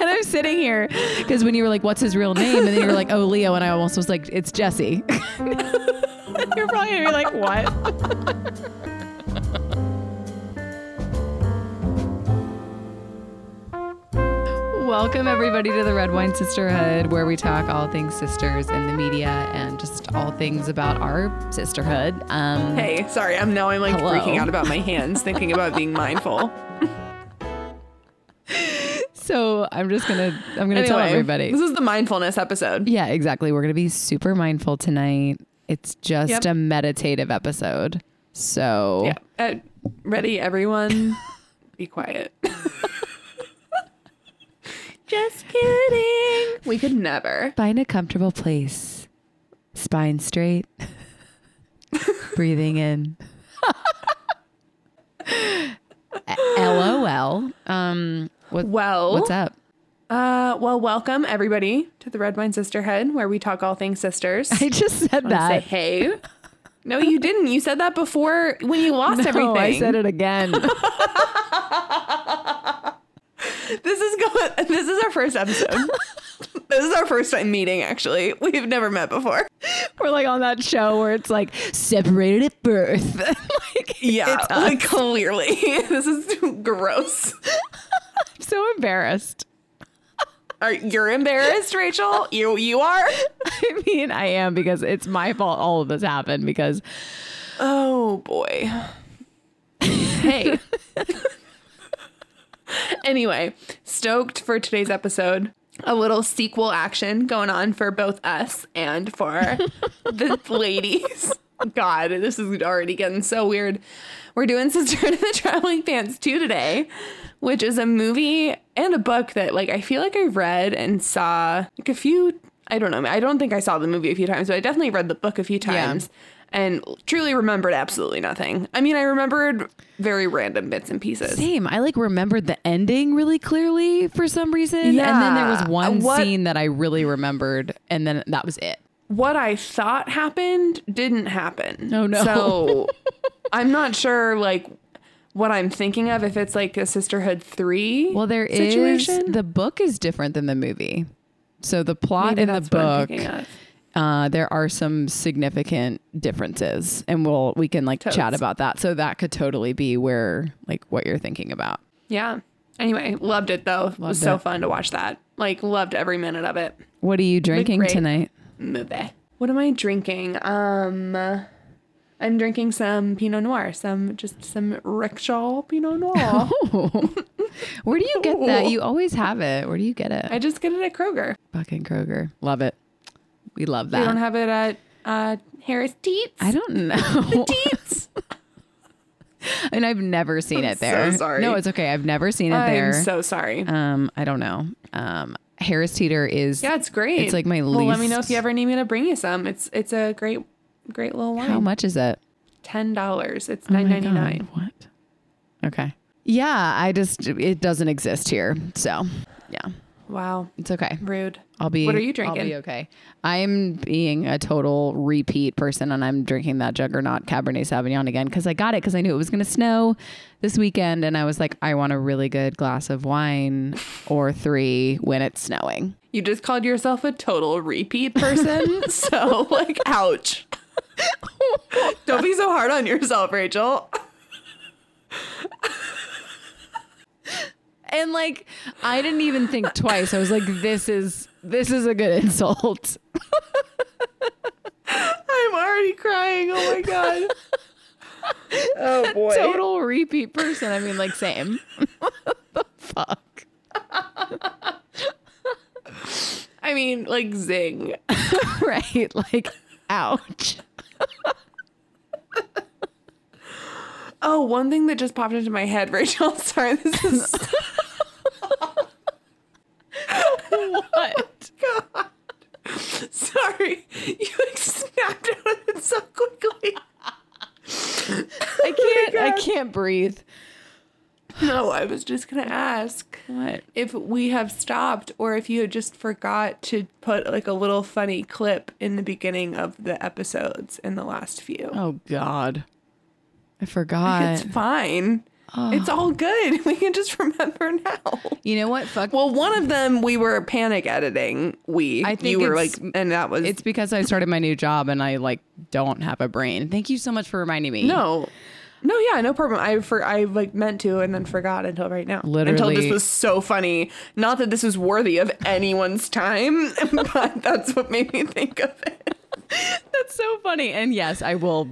And I'm sitting here because when you were like, what's his real name? And then you were like, oh, Leo. And I almost was like, it's Jesse. You're probably going to be like, what? Welcome, everybody, to the Red Wine Sisterhood, where we talk all things sisters in the media and just all things about our sisterhood. Hey, sorry. I'm like hello. Freaking out about my hands, thinking about being mindful. So I'm going to tell everybody. This is the mindfulness episode. Yeah, exactly. We're going to be super mindful tonight. It's just a meditative episode. So ready, everyone? Be quiet. Just kidding. We could never. Find a comfortable place. Spine straight. Breathing in. LOL. What's up? Welcome everybody to the Red Wine Sisterhood, where we talk all things sisters. I just said that. Say hey. No, you didn't. You said that before when you lost everything. I said it again. This is our first episode. This is our first time meeting, actually. We've never met before. We're like on that show where it's like separated at birth. Clearly. This is gross. I'm so embarrassed. You're embarrassed, Rachel? You are? I mean, I am, because it's my fault all of this happened because... Oh, boy. Hey. Anyway, stoked for today's episode. A little sequel action going on for both us and for the ladies. God, this is already getting so weird. We're doing Sisterhood of the Traveling Pants 2 today, which is a movie and a book that I feel like I read and saw a few. I don't know. I don't think I saw the movie a few times, but I definitely read the book a few times. Yeah. And truly remembered absolutely nothing. I mean, I remembered very random bits and pieces. Same. I remembered the ending really clearly for some reason. Yeah. And then there was one scene that I really remembered. And then that was it. What I thought happened didn't happen. Oh, no. So I'm not sure what I'm thinking of, if it's a Sisterhood 3 situation. The book is different than the movie. So the plot in the book... there are some significant differences, and we can chat about that. So that could totally be where what you're thinking about. Yeah. Anyway, loved it though. It was so fun to watch that. Loved every minute of it. What are you drinking tonight? Movie. What am I drinking? I'm drinking some Pinot Noir, some Rickshaw Pinot Noir. Oh. Where do you get that? You always have it. Where do you get it? I just get it at Kroger. Fucking Kroger. Love it. We love that. They don't have it at Harris Teeter. I don't know. The Teets. And I've never seen it there. I'm so sorry. No, it's okay. I've never seen it there. I'm so sorry. I don't know. Harris Teeter is... Yeah, it's great. It's my least... Well, let me know if you ever need me to bring you some. It's a great, great little wine. How much is it? $10. It's $9.99. What? Okay. Yeah, it doesn't exist here. So, yeah. Wow. It's okay. Rude. What are you drinking? I'll be okay. I'm being a total repeat person, and I'm drinking that Juggernaut Cabernet Sauvignon again, because I got it because I knew it was going to snow this weekend, and I was like, I want a really good glass of wine or three when it's snowing. You just called yourself a total repeat person. So ouch. Don't be so hard on yourself, Rachel. And I didn't even think twice. I was like, this is a good insult. I'm already crying. Oh my God. Oh boy. Total repeat person. I mean, same. What the fuck? I mean, zing. Right. Ouch. Oh, one thing that just popped into my head, Rachel. Sorry, this is... What? Oh, God. Sorry. You snapped out of it so quickly. I can't breathe. No, I was just going to ask if we have stopped or if you had just forgot to put a little funny clip in the beginning of the episodes in the last few. Oh, God. I forgot. It's fine. Oh. It's all good. We can just remember now. You know what? Fuck. Well, one of them we were panic editing. It's because I started my new job and I don't have a brain. Thank you so much for reminding me. No, yeah, no problem. I meant to and then forgot until right now. Literally. Until this was so funny. Not that this is worthy of anyone's time, but that's what made me think of it. That's so funny. And yes, I will.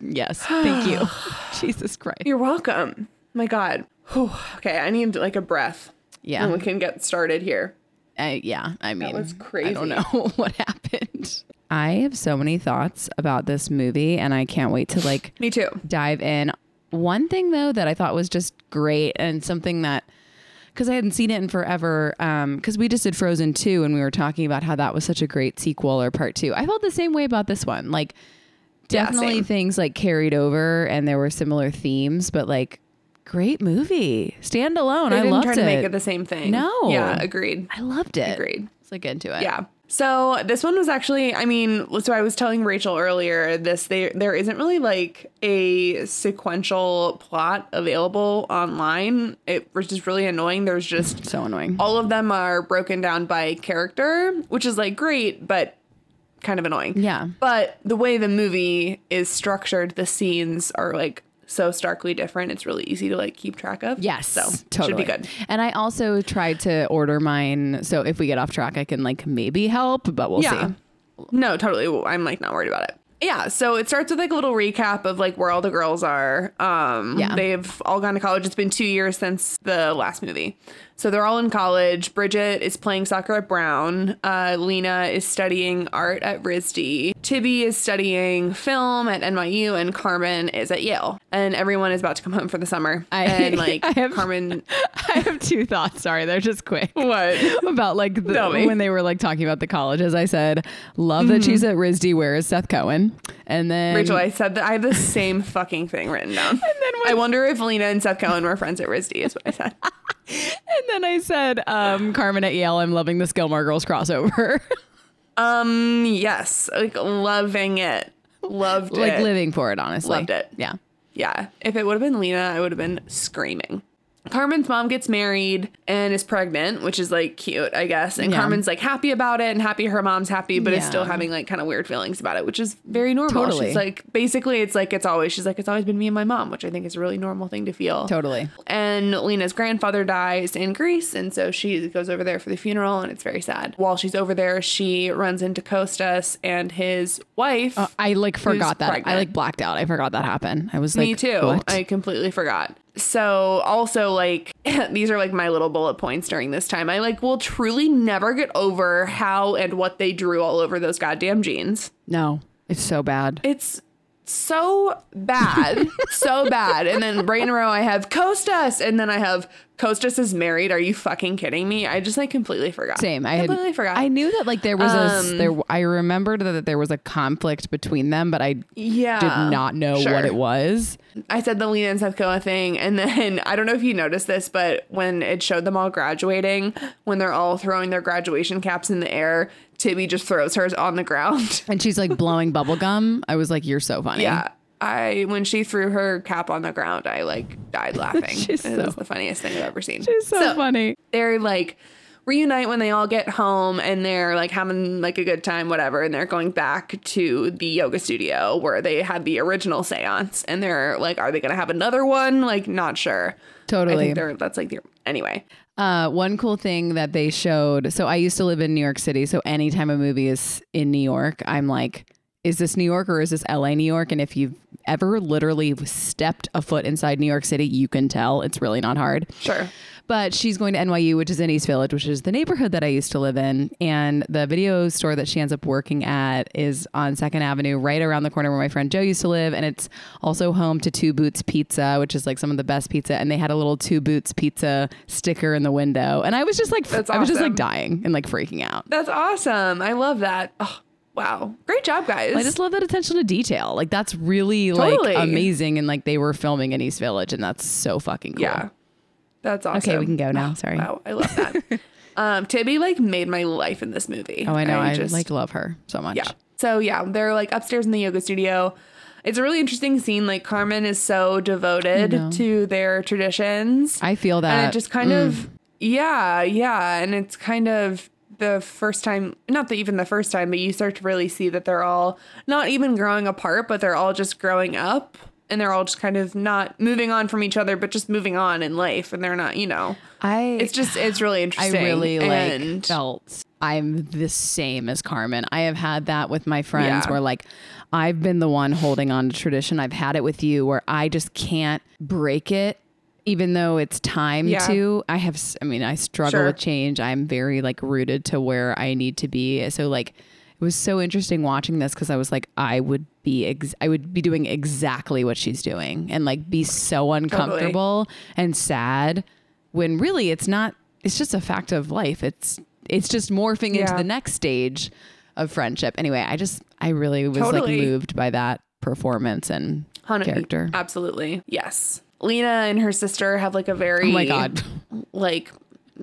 Yes. Thank you. Jesus Christ. You're welcome. My God. Whew. Okay. I need a breath. Yeah. And we can get started here. Yeah. I mean, that was crazy. I don't know what happened. I have so many thoughts about this movie and I can't wait to me too. Dive in. One thing though, that I thought was just great and something that, because I hadn't seen it in forever, because we just did Frozen 2 and we were talking about how that was such a great sequel or part 2. I felt the same way about this one. Definitely things carried over and there were similar themes, but great movie. Standalone. I loved it. They didn't try to make it the same thing. No. Yeah, agreed. I loved it. Agreed. Let's get into it. Yeah. So this one was actually, so I was telling Rachel earlier there isn't really a sequential plot available online. It was just really annoying. There's just so annoying. All of them are broken down by character, which is great, but kind of annoying. Yeah. But the way the movie is structured, the scenes are so starkly different. It's really easy to keep track of. Yes. So totally. Should be good. And I also tried to order mine. So if we get off track, I can maybe help, but we'll see. No, totally. I'm not worried about it. Yeah. So it starts with a little recap of where all the girls are. Yeah. They've all gone to college. It's been 2 years since the last movie. So they're all in college. Bridget is playing soccer at Brown. Lena is studying art at RISD. Tibby is studying film at NYU and Carmen is at Yale. And everyone is about to come home for the summer. I have two thoughts. Sorry. They're just quick. What? About when they were talking about the colleges, I said, love that she's at RISD. Where is Seth Cohen? And then Rachel, I said that I have the same fucking thing written down. And then I wonder if Lena and Seth Cohen were friends at RISD is what I said. And then I said, Carmen at Yale, I'm loving this Gilmore Girls crossover. Yes. Loving it. Loved it. Living for it, honestly. Loved it. Yeah. Yeah. If it would have been Lena, I would have been screaming. Carmen's mom gets married and is pregnant, which is cute, I guess. And yeah. Carmen's happy about it and happy her mom's happy, but is still having kind of weird feelings about it, which is very normal. Totally. She's basically it's always been me and my mom, which I think is a really normal thing to feel. Totally. And Lena's grandfather dies in Greece. And so she goes over there for the funeral and it's very sad. While she's over there, she runs into Kostas and his wife. I forgot that. Pregnant. I blacked out. I forgot that happened. I was me too. What? I completely forgot. So also these are my little bullet points during this time. I will truly never get over how and what they drew all over those goddamn jeans. No, it's so bad. It's so bad. So bad. And then right in a row I have Kostas and then I have Kostas is married. Are you fucking kidding me? I just completely forgot. Same. I completely forgot. I knew that there was I remembered that there was a conflict between them, but I did not know what it was. I said the Lena and Seth Cohen thing. And then I don't know if you noticed this, but when it showed them all graduating, when they're all throwing their graduation caps in the air, Tibby just throws hers on the ground. And she's blowing bubble gum. I was you're so funny. Yeah. When she threw her cap on the ground, I died laughing. She's it was the funniest thing I've ever seen. She's so funny. They're reunite when they all get home and they're having a good time, whatever. And they're going back to the yoga studio where they had the original seance. And they're are they going to have another one? Not sure. Totally. I think that's anyway. One cool thing that they showed. So I used to live in New York City. So anytime a movie is in New York, I'm is this New York or is this LA, New York? And if you've ever literally stepped a foot inside New York City, you can tell. It's really not hard. Sure. But she's going to NYU, which is in East Village, which is the neighborhood that I used to live in. And the video store that she ends up working at is on 2nd Avenue, right around the corner where my friend Joe used to live. And it's also home to Two Boots Pizza, which is some of the best pizza. And they had a little Two Boots Pizza sticker in the window. And I was just that's awesome. I was just dying and freaking out. That's awesome. I love that. Oh. Wow. Great job, guys. I just love that attention to detail. That's really totally. Amazing. And they were filming in East Village and that's so fucking cool. Yeah. That's awesome. Okay. We can go now. Sorry. Wow. I love that. Tibby made my life in this movie. Oh, I know. I just love her so much. Yeah. So yeah, they're upstairs in the yoga studio. It's a really interesting scene. Like, Carmen is so devoted to their traditions. I feel that. And it just kind of, and it's kind of the first time, but you start to really see that they're all not even growing apart, but they're all just growing up. And they're all just kind of not moving on from each other, but just moving on in life. And they're not, you know, it's really interesting. I really felt I'm the same as Carmen. I have had that with my friends where like I've been the one holding on to tradition. I've had it with you where I just can't break it. Even though it's time to, I struggle with change. I'm very like rooted to where I need to be. So like, it was so interesting watching this because I was like, I would be doing exactly what she's doing and like be so uncomfortable and sad when really it's not, it's just a fact of life. It's just morphing into the next stage of friendship. Anyway, I really was like moved by that performance and character. Absolutely. Yes. Lena and her sister have like a very, oh my God, like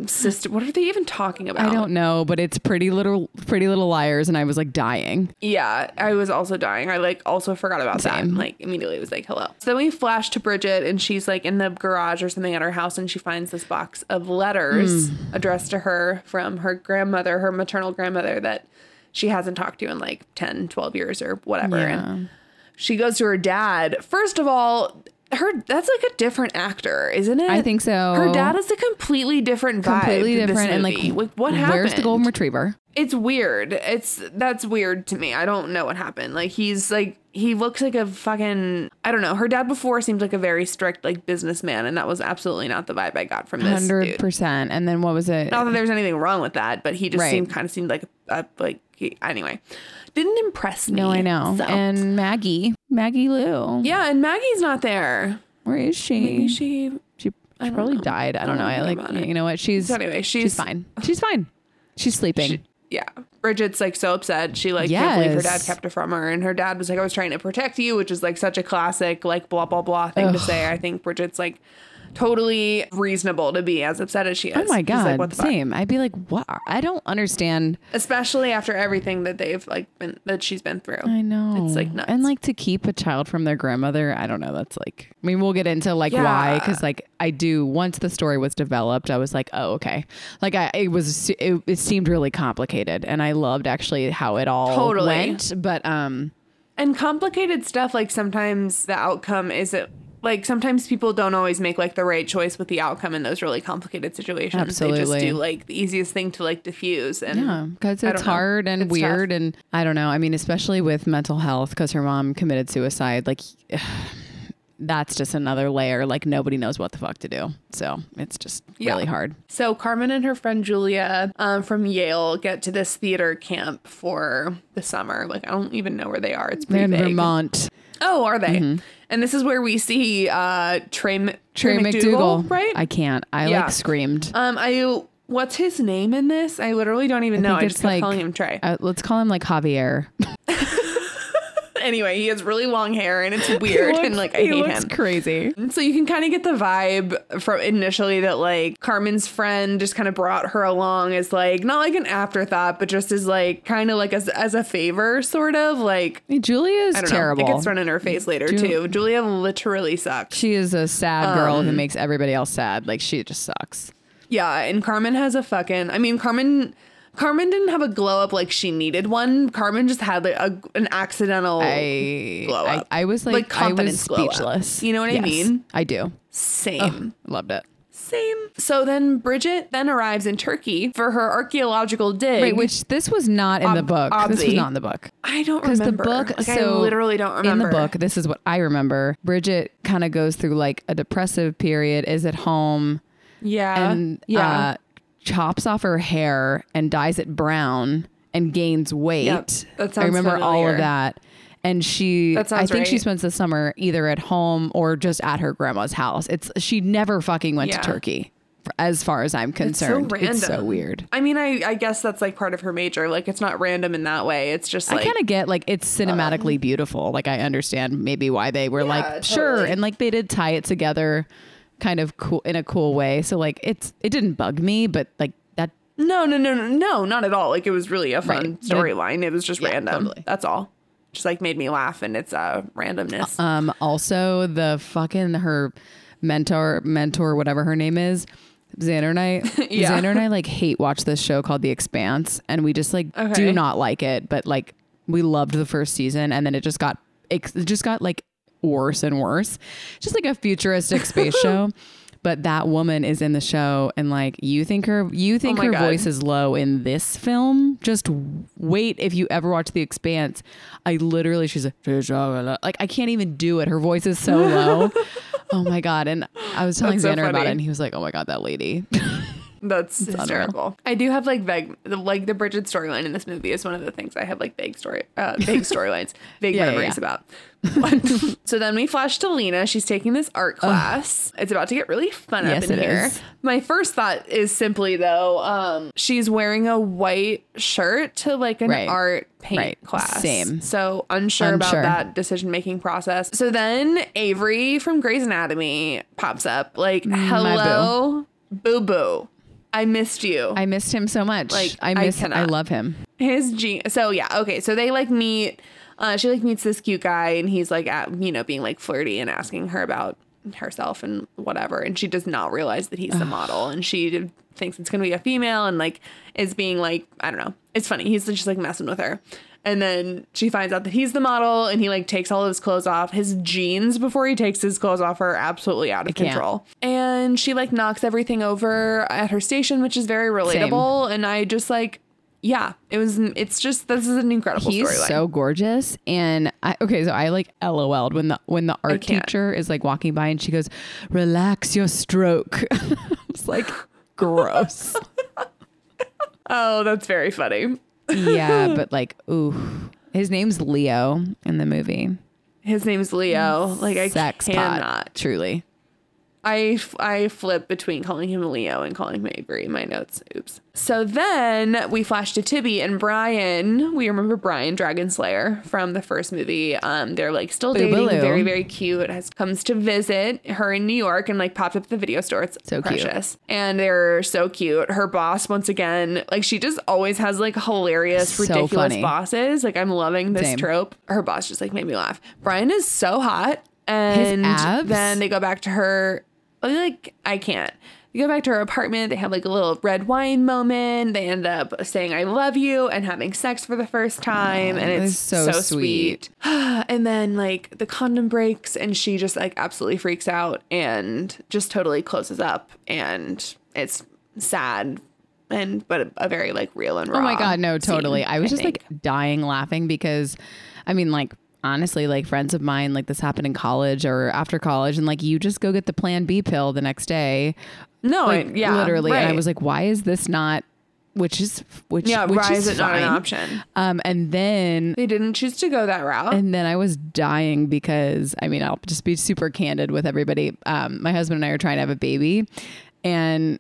sister, what are they even talking about? I don't know, but it's Pretty Little Liars, and I was like dying. Yeah, I was also dying. I like also forgot about that. Like immediately was like, hello. So then we flash to Bridget, and she's like in the garage or something at her house, and she finds this box of letters addressed to her from her grandmother, her maternal grandmother that she hasn't talked to in like 10, 12 years or whatever. Yeah. And she goes to her dad. First of all, that's like a different actor, isn't it? I think so. Her dad is a completely different vibe. Completely different. And like what happened? Where's the golden retriever? It's weird. That's weird to me. I don't know what happened. Like he's like, he looks like a fucking, I don't know. Her dad before seemed like a very strict like businessman, and that was absolutely not the vibe I got from this 100%. Dude. And then what was it? Not that there's anything wrong with that, but he just seemed like anyway, didn't impress me. No, I know. So. And Maggie Lou. Yeah, and Maggie's not there. Where is she? Maybe she probably died. I don't know. I like, you know what? She's fine. She's fine. She's sleeping. Bridget's like so upset. She like can't believe her dad kept it from her, and her dad was like, I was trying to protect you, which is like such a classic like blah blah blah thing to say. I think Bridget's like totally reasonable to be as upset as she is. Oh my God. Like, what the same. Fuck? I'd be like, what? I don't understand. Especially after everything that they've like been, that she's been through. I know. It's like nuts. And like to keep a child from their grandmother. I don't know. That's like, I mean, we'll get into like why. Cause like I do, once the story was developed, I was like, oh, okay. Like it seemed really complicated, and I loved actually how it all went. But, and complicated stuff. Like sometimes the outcome isn't, like sometimes people don't always make like the right choice with the outcome in those really complicated situations. Absolutely. They just do like the easiest thing to like diffuse. And because it's hard and it's weird tough. And I don't know. I mean, especially with mental health, because her mom committed suicide, like that's just another layer. Like nobody knows what the fuck to do. So it's just really hard. So Carmen and her friend Julia from Yale get to this theater camp for the summer. Like I don't even know where they are. It's pretty vague. Vermont. Oh, are they? Mm-hmm. And this is where we see Trey McDougal, right? I can't. I like screamed. What's his name in this? I literally don't even know. I just kept calling him Trey. Let's call him like Javier. Anyway, he has really long hair and it's weird and like I hate him. He looks crazy. So you can kind of get the vibe from initially that like Carmen's friend just kind of brought her along as like not like an afterthought, but just as like kind of like as a favor sort of like. I mean, Julia is terrible. It gets thrown in her face later too. Julia literally sucks. She is a sad girl who makes everybody else sad. Like she just sucks. Yeah, and Carmen has a fucking. I mean, Carmen didn't have a glow up like she needed one. Carmen just had like an accidental glow up. I was like confidence I was speechless. You know what I mean? I do. Same. Oh, loved it. Same. So then Bridget arrives in Turkey for her archaeological dig. Right, which this was not in the book. This was not in the book. I don't remember. Because the book, I literally don't remember. In the book, this is what I remember. Bridget kind of goes through like a depressive period, is at home. Yeah. And chops off her hair and dyes it brown and gains weight. Yep, that sounds I remember familiar. All of that. And she spends the summer either at home or just at her grandma's house. She never fucking went to Turkey. As far as I'm concerned, it's so weird. I mean, I guess that's like part of her major. Like it's not random in that way. It's just like, I kind of get like it's cinematically beautiful. Like I understand maybe why they were sure. And like they did tie it together. Kind of cool in a cool way. So like it didn't bug me, but like that. No, not at all. Like it was really a fun storyline. It was just random. Totally. That's all. just like made me laugh and its randomness. Also the fucking her mentor, whatever her name is, Xander and I, yeah. Xander and I like hate watch this show called The Expanse, and we just like do not like it, but like we loved the first season, and then it just got like worse and worse, just like a futuristic space show. But that woman is in the show, and like you think her God. Voice is low in this film. Just wait if you ever watch The Expanse. She's like I can't even do it. Her voice is so low. Oh my God. And I was telling Xander about it, and he was like, "Oh my God, that lady." That's hysterical. I do have like vague, like the Bridget storyline in this movie is one of the things I have like vague storylines about. But, so then we flash to Lena. She's taking this art class. It's about to get really fun up in here. Is. My first thought is simply though, she's wearing a white shirt to like an art paint class. Same. So unsure about that decision-making process. So then Avery from Grey's Anatomy pops up like, hello, boo-boo. I missed you. I missed him so much. Like I love him. His genius. So yeah. Okay. So they like meet, she like meets this cute guy, and he's like, being like flirty and asking her about herself and whatever. And she does not realize that he's the model, and she thinks it's going to be a female, and like is being like, I don't know. It's funny. He's just like messing with her. And then she finds out that he's the model, and he like takes all of his clothes off. His jeans before he takes his clothes off are absolutely out of control. And she like knocks everything over at her station, which is very relatable. Same. And I just like, this is an incredible storyline. He's so gorgeous. And I like LOL'd when the art teacher is like walking by and she goes, "Relax your stroke." I was like, gross. Oh, that's very funny. Yeah, but like, ooh, his name's Leo in the movie. His name's Leo. Like I cannot. Truly. I flip between calling him Leo and calling him Avery in my notes. Oops. So then we flash to Tibby and Brian. We remember Brian Dragonslayer from the first movie. They're like still dating. Very, very cute. Comes to visit her in New York and like popped up at the video store. It's so precious. Cute. And they're so cute. Her boss, once again, like she just always has like hilarious, ridiculous bosses. Like I'm loving this trope. Her boss just like made me laugh. Brian is so hot. And then they go back to her. Like, I can't. You go back to her apartment. They have like a little red wine moment. They end up saying, "I love you," and having sex for the first time. And it's so sweet. And then like the condom breaks and she just like absolutely freaks out and just totally closes up. And it's sad. But a very like real and raw. Oh my God. No, totally. Scene, I was like dying laughing because I mean like. Honestly, like friends of mine, like this happened in college or after college, and like you just go get the Plan B pill the next day. No, like, literally. Right. And I was like, why is this not? Why is it not an option? And then they didn't choose to go that route. And then I was dying because I mean, I'll just be super candid with everybody. My husband and I are trying to have a baby, and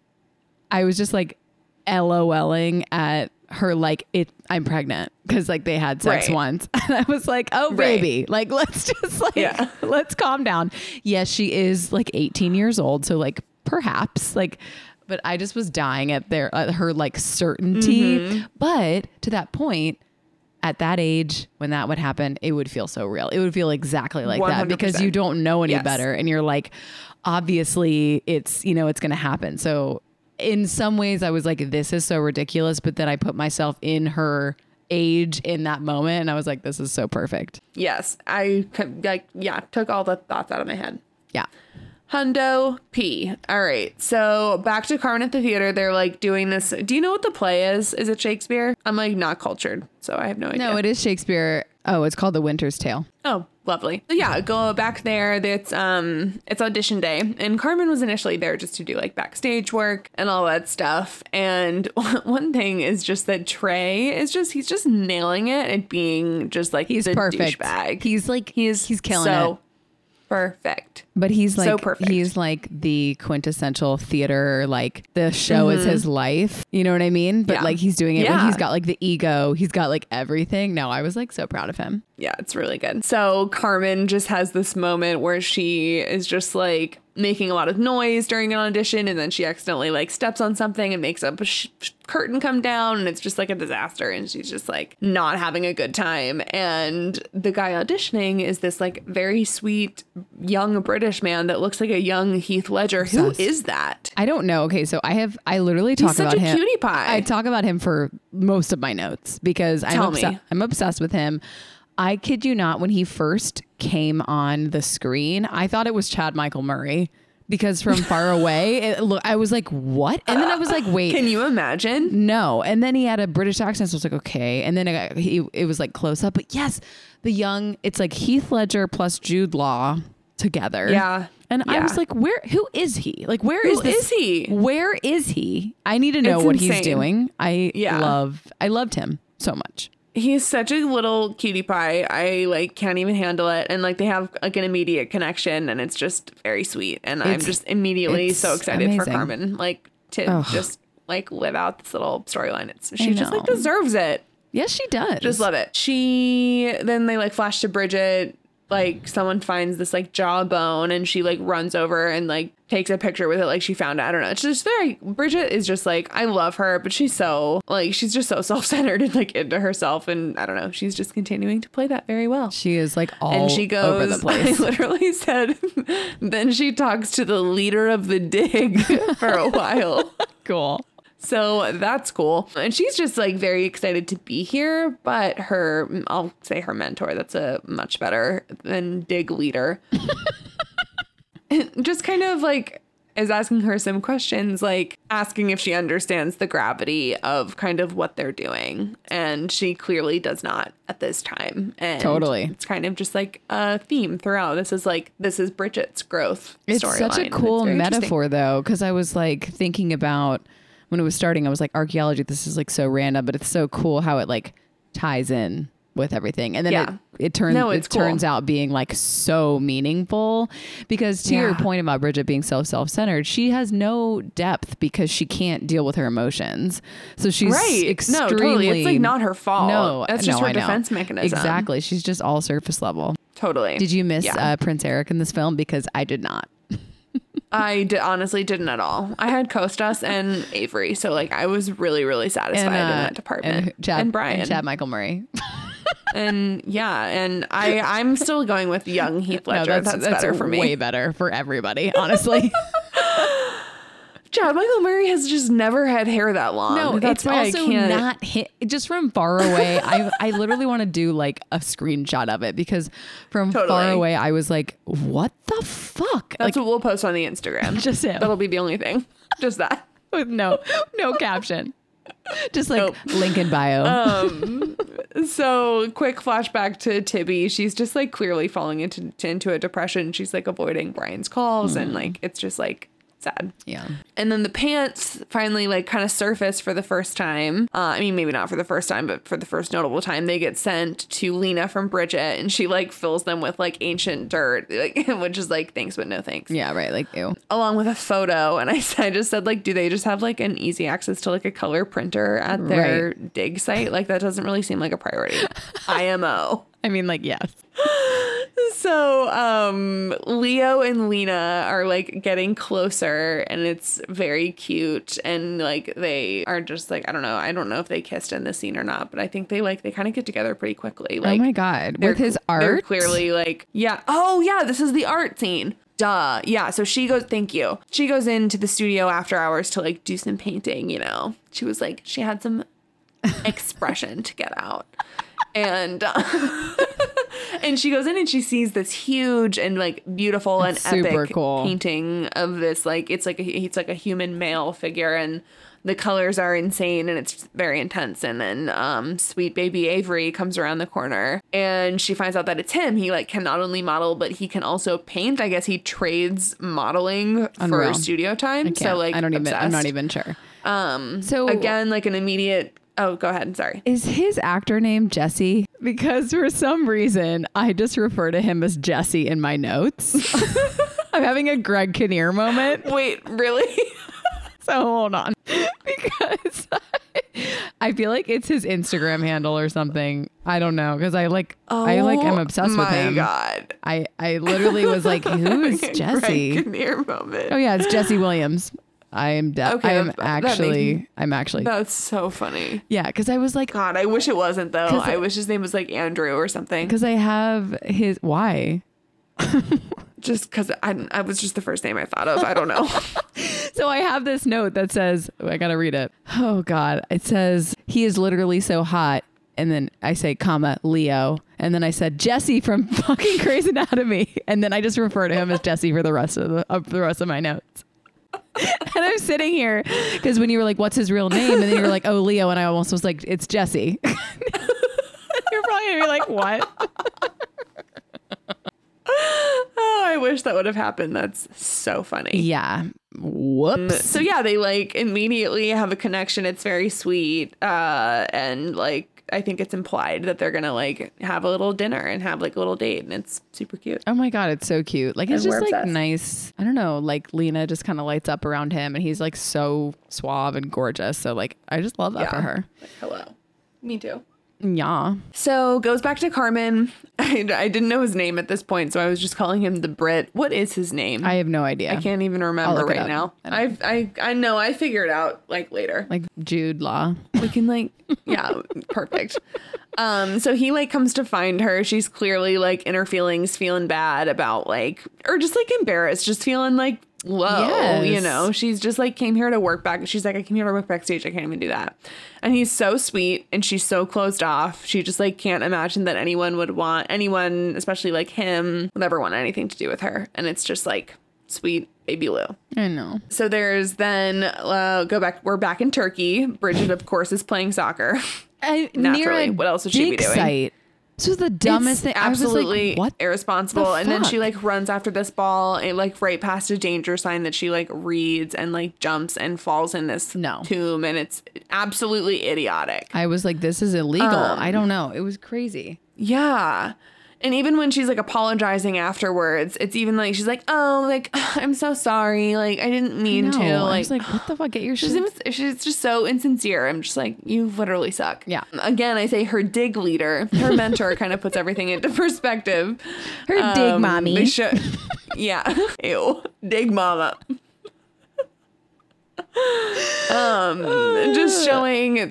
I was just like, LOLing at her like I'm pregnant because like they had sex once, and I was like, oh baby, like let's just like let's calm down. Yes, she is like 18 years old, so like perhaps like, but I just was dying at her like certainty. Mm-hmm. But to that point, at that age when that would happen, it would feel so real. It would feel exactly like 100%. That because you don't know any better, and you're like, obviously it's, you know, it's going to happen. So in some ways I was like, this is so ridiculous. But then I put myself in her age in that moment, and I was like, this is so perfect. Yes. I like, took all the thoughts out of my head. Yeah. Hundo P. All right. So back to Carmen at the theater. They're like doing this. Do you know what the play is? Is it Shakespeare? I'm like not cultured, so I have no idea. No, it is Shakespeare. Oh, it's called The Winter's Tale. Oh, lovely. So yeah, go back there. That's it's audition day, and Carmen was initially there just to do like backstage work and all that stuff. And one thing is just that Trey is just nailing it at being just like he's the perfect douchebag. He's like he's killing so it. Perfect. But he's like so perfect. He's like the quintessential theater, like the show is his life. You know what I mean? But like he's doing it when he's got like the ego, he's got like everything. No, I was like so proud of him. Yeah, it's really good. So Carmen just has this moment where she is just like, making a lot of noise during an audition, and then she accidentally like steps on something and makes a curtain come down, and it's just like a disaster, and she's just like not having a good time. And the guy auditioning is this like very sweet young British man that looks like a young Heath Ledger. Obsessed. Who is that? I don't know. Okay, so I literally talk about him. He's such a cutie pie. I talk about him for most of my notes because I'm obsessed with him. I kid you not, when he first came on the screen, I thought it was Chad Michael Murray because from far away, I was like, what? And then I was like, wait. Can you imagine? No. And then he had a British accent, so I was like, okay. And then it was like close up. But yes, it's like Heath Ledger plus Jude Law together. Yeah. And yeah. I was like, who is he? Like, where is he? I need to know what he's doing. I loved him so much. He's such a little cutie pie. I like can't even handle it. And like they have like an immediate connection, and it's just very sweet. And I'm just immediately so excited for Carmen, like to just like live out this little storyline. She just like deserves it. Yes, she does. Just love it. Then they like flash to Bridget. Like someone finds this like jawbone, and she like runs over and like takes a picture with it like she found it. I don't know. It's just very Bridget is just like, I love her, but she's so like she's just so self-centered and like into herself, and I don't know. She's just continuing to play that very well. She is like all and she goes, over the place. I literally said then she talks to the leader of the dig for a while. Cool. So that's cool. And she's just like very excited to be here. But I'll say her mentor, that's a much better than dig leader. Just kind of like is asking her some questions, like asking if she understands the gravity of kind of what they're doing. And she clearly does not at this time. And totally. It's kind of just like a theme throughout. This is Bridget's growth storyline. It's such a cool metaphor, though, because I was like thinking about... When it was starting, I was like, archaeology, this is like so random, but it's so cool how it like ties in with everything. And then it turns out being like so meaningful because to your point about Bridget being so self-centered, she has no depth because she can't deal with her emotions. So she's extremely... No, totally. It's like not her fault. No, that's just her defense mechanism. Exactly. She's just all surface level. Totally. Did you miss Prince Eric in this film? Because I did not. I honestly didn't at all. I had Kostas and Avery, so like I was really, really satisfied in that department. And Brian, and Chad Michael Murray, and I'm still going with young Heath Ledger. No, that's better for me. Way better for everybody, honestly. Chad Michael Murray has just never had hair that long. No, that's why I can't. Not hit, just from far away. I literally want to do like a screenshot of it because from far away I was like, what the fuck? That's like, what we'll post on the Instagram. Just him. That'll be the only thing. Just that. With no caption. Just like link in bio. So quick flashback to Tibby. She's just like clearly falling into a depression. She's like avoiding Brian's calls and like it's just like. Sad. Yeah. And then the pants finally like kind of surface for the first time. I mean, maybe not for the first time, but for the first notable time, they get sent to Lena from Bridget, and she like fills them with like ancient dirt, like, which is like thanks but no thanks. Yeah, right. Like ew. Along with a photo, and I just said like, do they just have like an easy access to like a color printer at their dig site? Like that doesn't really seem like a priority. IMO. I mean, like, yes. So Leo and Lena are like getting closer, and it's very cute. And like they are just like, I don't know if they kissed in the scene or not, but I think they kind of get together pretty quickly. Like, oh my God. With his art? They're clearly like, yeah. Oh, yeah. This is the art scene. Duh. Yeah. So She goes into the studio after hours to like do some painting, you know. She was like, she had some expression to get out. And and she goes in and she sees this huge and like beautiful and epic painting of this like it's like a human male figure, and the colors are insane and it's very intense. And then sweet baby Avery comes around the corner, and she finds out that it's him. He like can not only model, but he can also paint. I guess he trades modeling for studio time. So like I'm not even sure. So again, like an immediate. Oh, go ahead. Sorry. Is his actor name Jesse? Because for some reason, I just refer to him as Jesse in my notes. I'm having a Greg Kinnear moment. Wait, really? So hold on. Because I feel like it's his Instagram handle or something. I don't know, because I'm obsessed with him. Oh my god! I literally was like, who's Jesse? Oh yeah, it's Jesse Williams. I'm actually. That's so funny. Yeah, because I was like, God, I wish it wasn't though. I wish his name was like Andrew or something. Because I have his. Why? Just because I was just the first name I thought of. I don't know. So I have this note that says, I got to read it. Oh, God. It says, he is literally so hot. And then I say, comma, Leo. And then I said, Jesse from fucking Grey's Anatomy. And then I just refer to him as Jesse for the rest of my notes. And I'm sitting here because when you were like, what's his real name? And then you were like, oh, Leo. And I almost was like, it's Jesse. You're probably going to be like, what? Oh, I wish that would have happened. That's so funny. Yeah. Whoops. So yeah, they like immediately have a connection. It's very sweet. And like, I think it's implied that they're going to like have a little dinner and have like a little date, and it's super cute. Oh my God. It's so cute. Like, it's just like nice. I don't know. Like Lena just kind of lights up around him, and he's like so suave and gorgeous. So like, I just love that for her. Like, hello. Me too. Yeah. So goes back to Carmen. I didn't know his name at this point, so I was just calling him the Brit. What is his name? I have no idea. I can't even remember right now. I know. I figure it out like later. Like Jude Law. We can like, yeah, perfect. So he like comes to find her. She's clearly like in her feelings, feeling bad about like, or just like embarrassed, just feeling like low, you know. She's just like came here to work back. She's like, I came here to work backstage. I can't even do that. And he's so sweet, and she's so closed off. She just like can't imagine that anyone would want anyone, especially like him, would ever want anything to do with her. And it's just like sweet baby Lou. I know. So there's then go back. We're back in Turkey. Bridget, of course, is playing soccer. Naturally, what else would she be doing? This was the dumbest thing. Absolutely like, what? Irresponsible. And then she like runs after this ball and like right past a danger sign that she like reads and like jumps and falls in this tomb. And it's absolutely idiotic. I was like, this is illegal. I don't know. It was crazy. Yeah. And even when she's like apologizing afterwards, it's even like she's like, oh, like, I'm so sorry. Like, I didn't mean to. I was like, what the fuck? Get your shit. She's just so insincere. I'm just like, you literally suck. Yeah. Again, I say her dig leader, her mentor kind of puts everything into perspective. Her dig mommy. Yeah. Ew. Dig mama. Just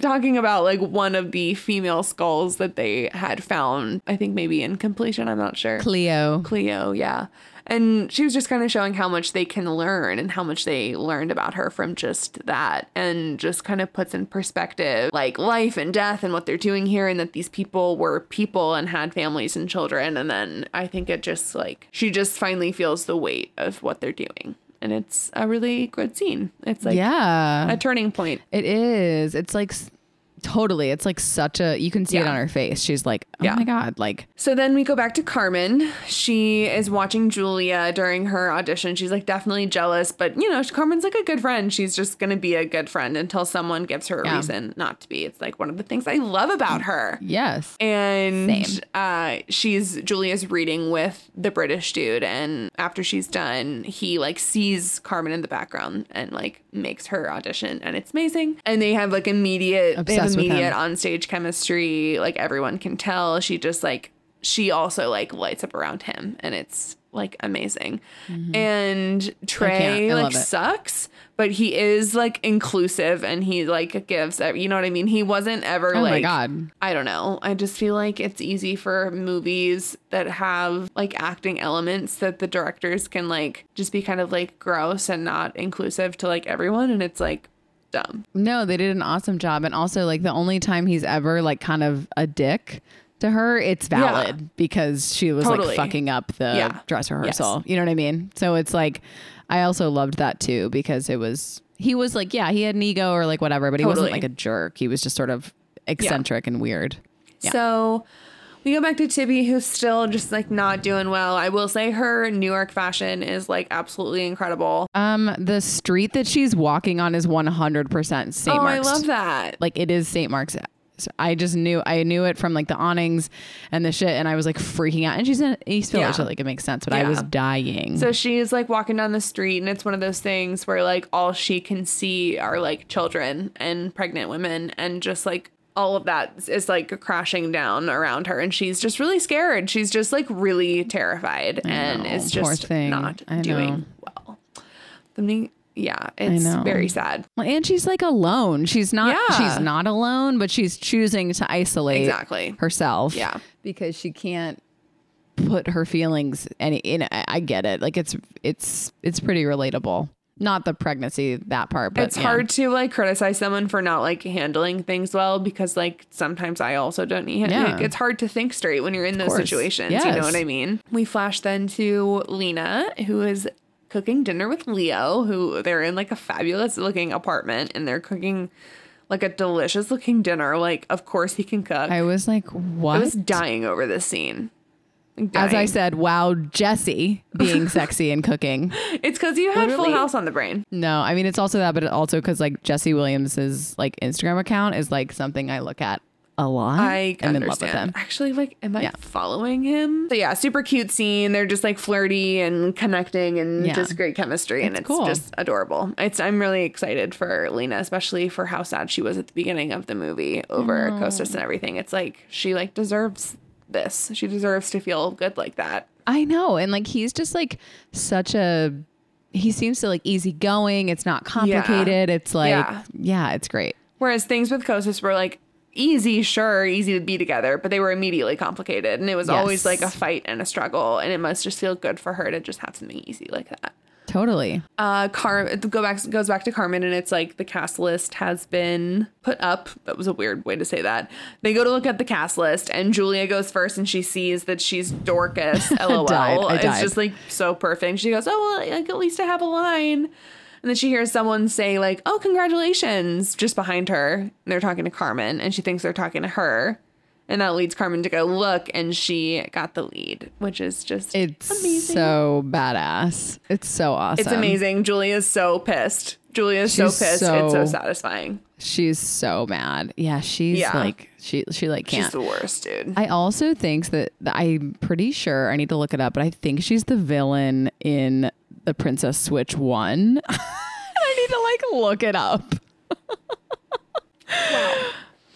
talking about like one of the female skulls that they had found, I think maybe in completion, I'm not sure. Cleo, yeah. And she was just kind of showing how much they can learn and how much they learned about her from just that, and just kind of puts in perspective like life and death and what they're doing here, and that these people were people and had families and children. And then I think it just like she just finally feels the weight of what they're doing. And it's a really good scene. It's like a turning point. It is. It's like totally. It's like such a, you can see it on her face. She's like, oh my God. Like, so then we go back to Carmen. She is watching Julia during her audition. She's like definitely jealous, but you know, Carmen's like a good friend. She's just going to be a good friend until someone gives her a reason not to be. It's like one of the things I love about her. Yes. And Julia's reading with the British dude, and after she's done, he like sees Carmen in the background and like makes her audition, and it's amazing. And they have like immediate on-stage chemistry. Like everyone can tell. She just like, she also like lights up around him, and it's like amazing. Mm-hmm. And Trey like sucks, but he is like inclusive, and he like gives, you know what I mean? He wasn't ever like, my God, I don't know. I just feel like it's easy for movies that have like acting elements that the directors can like just be kind of like gross and not inclusive to like everyone. And it's like, dumb. No, they did an awesome job. And also like the only time he's ever like kind of a dick to her, it's valid because she was like fucking up the dress rehearsal. Yes. You know what I mean? So it's like, I also loved that too, because it was, he was like, he had an ego or like whatever, but he wasn't like a jerk. He was just sort of eccentric and weird. Yeah. So we go back to Tibby, who's still just like not doing well. I will say her New York fashion is like absolutely incredible. The street that she's walking on is 100% St. Mark's. Oh, I love that. Like it is St. Mark's So I just knew, I knew it from like the awnings and the shit, and I was like freaking out. And she's in East Village, so like it makes sense, but I was dying. So she's like walking down the street, and it's one of those things where like all she can see are like children and pregnant women, and just like all of that is like crashing down around her, and she's just really scared. She's just like really terrified, and is just not doing well. Yeah, it's very sad. Well, and she's like alone. She's not alone, but she's choosing to isolate herself. Yeah, because she can't put her feelings. And I get it. Like it's pretty relatable. Not the pregnancy, that part, but it's hard to like criticize someone for not like handling things well, because like sometimes I also don't need like, it's hard to think straight when you're in those situations. Yes. You know what I mean? We flash then to Lena, who is cooking dinner with Leo, who they're in like a fabulous looking apartment, and they're cooking like a delicious looking dinner. Like, of course he can cook. I was like, what? I was dying over this scene. As I said, wow, Jesse being sexy and cooking. It's because you had Full House on the brain. No, I mean, it's also that, but also because like Jesse Williams's like Instagram account is like something I look at a lot. I am in love with him. Actually, like, am I following him? So yeah, super cute scene. They're just like flirty and connecting, and just great chemistry, and it's cool. Just adorable. I'm really excited for Lena, especially for how sad she was at the beginning of the movie over Costas and everything. It's like she like deserves this. She deserves to feel good like that. I know, and like he's just like such a. He seems to like easygoing. It's not complicated. Yeah. It's like it's great. Whereas things with Costas were like. Easy to be together, but they were immediately complicated, and it was always like a fight and a struggle, and it must just feel good for her to just have something easy like that. Totally. It goes back to Carmen, and it's like the cast list has been put up. That was a weird way to say that. They go to look at the cast list, and Julia goes first, and she sees that she's Dorcas. LOL. It's just like so perfect. She goes, oh well, like, at least I have a line. And then she hears someone say, like, oh, congratulations, just behind her. And they're talking to Carmen, and she thinks they're talking to her. And that leads Carmen to go look, and she got the lead, which is just amazing. So badass. It's so awesome. It's amazing. Julia's so pissed. It's so satisfying. She's so mad. Yeah, she can't. She's the worst, dude. I also think that I'm pretty sure, I need to look it up, but I think she's the villain in... The Princess Switch 1. I need to like look it up. Wow.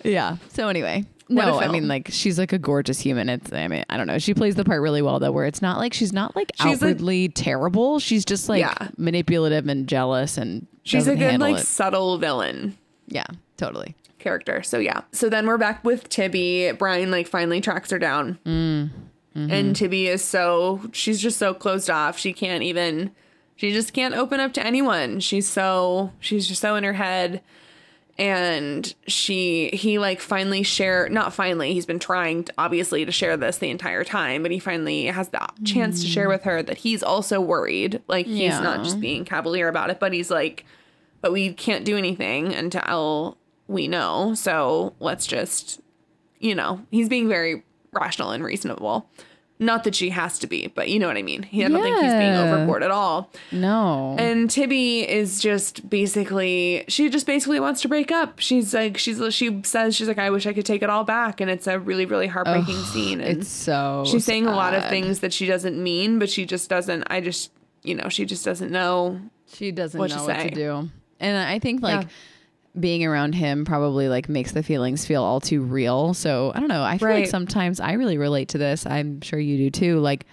Yeah. So anyway, I mean, like she's like a gorgeous human. I don't know. She plays the part really well though, where it's not like she's outwardly like, terrible. She's just like manipulative and jealous, and she's a good like subtle villain. Yeah, totally. Character. So yeah. So then we're back with Tibby. Brian like finally tracks her down. Mm-hmm. And Tibby is she's just so closed off. She just can't open up to anyone. She's just so in her head. And he like finally he's been trying to, obviously, to share this the entire time, but he finally has the chance to share with her that he's also worried. Like he's not just being cavalier about it, but he's like, but we can't do anything until we know. So let's just, he's being very rational and reasonable. Not that she has to be, but you know what I mean. I don't think he's being overboard at all. No. And Tibby is just basically wants to break up. She says, I wish I could take it all back. And it's a really, really heartbreaking scene. And it's so she's saying a lot of things that she doesn't mean, but she just doesn't. She just doesn't know. She doesn't know what to do. And I think like being around him probably like makes the feelings feel all too real. So I don't know. I feel like sometimes I really relate to this. I'm sure you do too. Like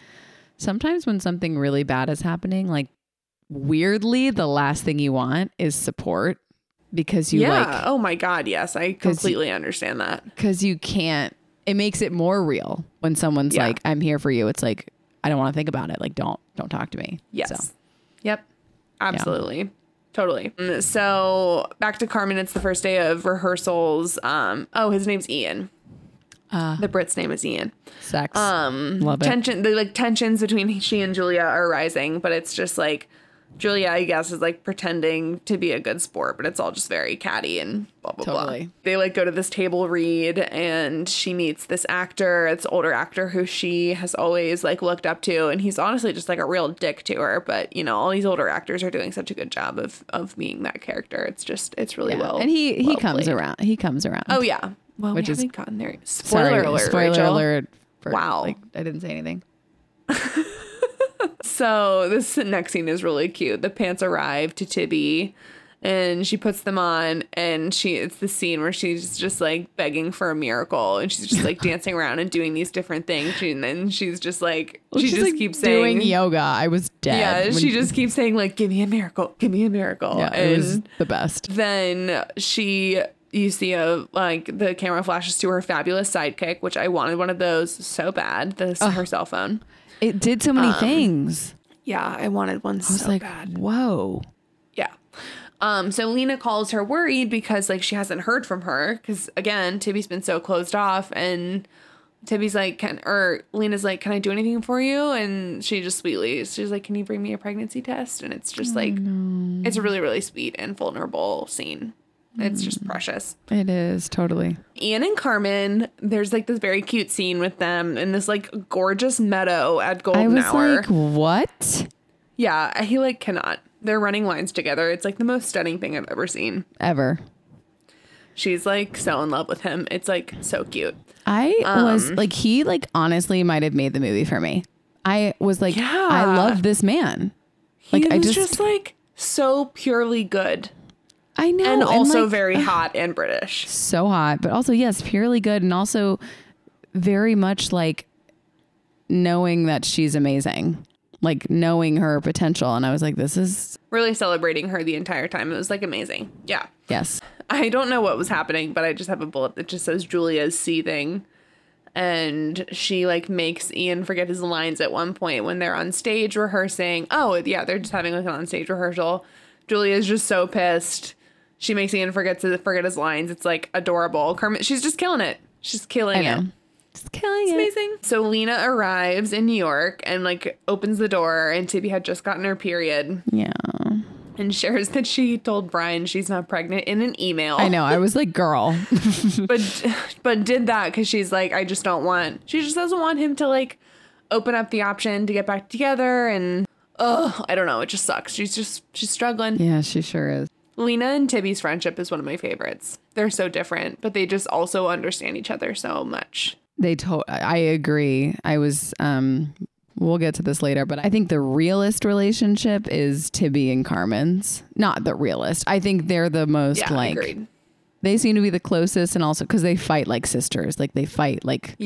sometimes when something really bad is happening, like weirdly, the last thing you want is support, because you oh my God. Yes. I completely understand that. Cause you can't, it makes it more real when someone's like, I'm here for you. It's like, I don't want to think about it. Like, don't talk to me. Yes. So. Yep. Absolutely. Yeah. Totally. So back to Carmen. It's the first day of rehearsals. His name's Ian. The Brit's name is Ian. Sex. Love it. Tensions between she and Julia are rising, but it's just like Julia, I guess, is like pretending to be a good sport, but it's all just very catty and blah, blah, blah. They like go to this table read, and she meets this actor. It's an older actor who she has always like looked up to. And he's honestly just like a real dick to her. But, all these older actors are doing such a good job of being that character. It's really well. And he comes around. Oh, yeah. Well, which we haven't gotten there. Spoiler alert, Rachel. For, wow. Like, I didn't say anything. So this next scene is really cute. The pants arrive to Tibby and she puts them on, and it's the scene where she's just like begging for a miracle, and she's just like dancing around and doing these different things. And then she's just like, she just keeps saying doing yoga. I was dead. Yeah. She just keeps saying like, give me a miracle. Give me a miracle. Yeah, and it was the best. Then you see the camera flashes to her fabulous sidekick, which I wanted one of those so bad. Her cell phone. It did so many things. Yeah, I wanted one so bad. I was so like, bad. Whoa. Yeah. So Lena calls her worried because, like, she hasn't heard from her. Because, again, Tibby's been so closed off. And Tibby's like, Lena's like, can I do anything for you? And she just sweetly, she's like, can you bring me a pregnancy test? And it's just it's a really, really sweet and vulnerable scene. It's just precious. It is, totally. Ian and Carmen, there's like this very cute scene with them in this like gorgeous meadow at golden hour. I was like, what? Yeah, he like cannot. They're running lines together. It's like the most stunning thing I've ever seen. Ever. She's like so in love with him. It's like so cute. I was like, he like honestly might have made the movie for me. I was like, yeah. I love this man. Like, he was just like so purely good. I know. And also like, very hot and British. So hot. But also, yes, purely good. And also very much like knowing that she's amazing, like knowing her potential. And I was like, this is really celebrating her the entire time. It was like amazing. Yeah. Yes. I don't know what was happening, but I just have a bullet that just says Julia's seething. And she like makes Ian forget his lines at one point when they're on stage rehearsing. Oh, yeah. They're just having like an on stage rehearsal. Julia's just so pissed. She makes Ian forget his lines. It's like adorable. Carmen, she's just killing it. She's killing it. She's killing it. It's amazing. So Lena arrives in New York and like opens the door, and Tibby had just gotten her period. Yeah. And shares that she told Brian she's not pregnant in an email. I know. I was like, girl. but did that because she's like, she just doesn't want him to like open up the option to get back together. And I don't know. It just sucks. She's struggling. Yeah, she sure is. Lena and Tibby's friendship is one of my favorites. They're so different, but they just also understand each other so much. I agree. I was, we'll get to this later, but I think the realest relationship is Tibby and Carmen's. Not the realest. I think they're the most agreed. They seem to be the closest, and also because they fight like sisters, like they fight like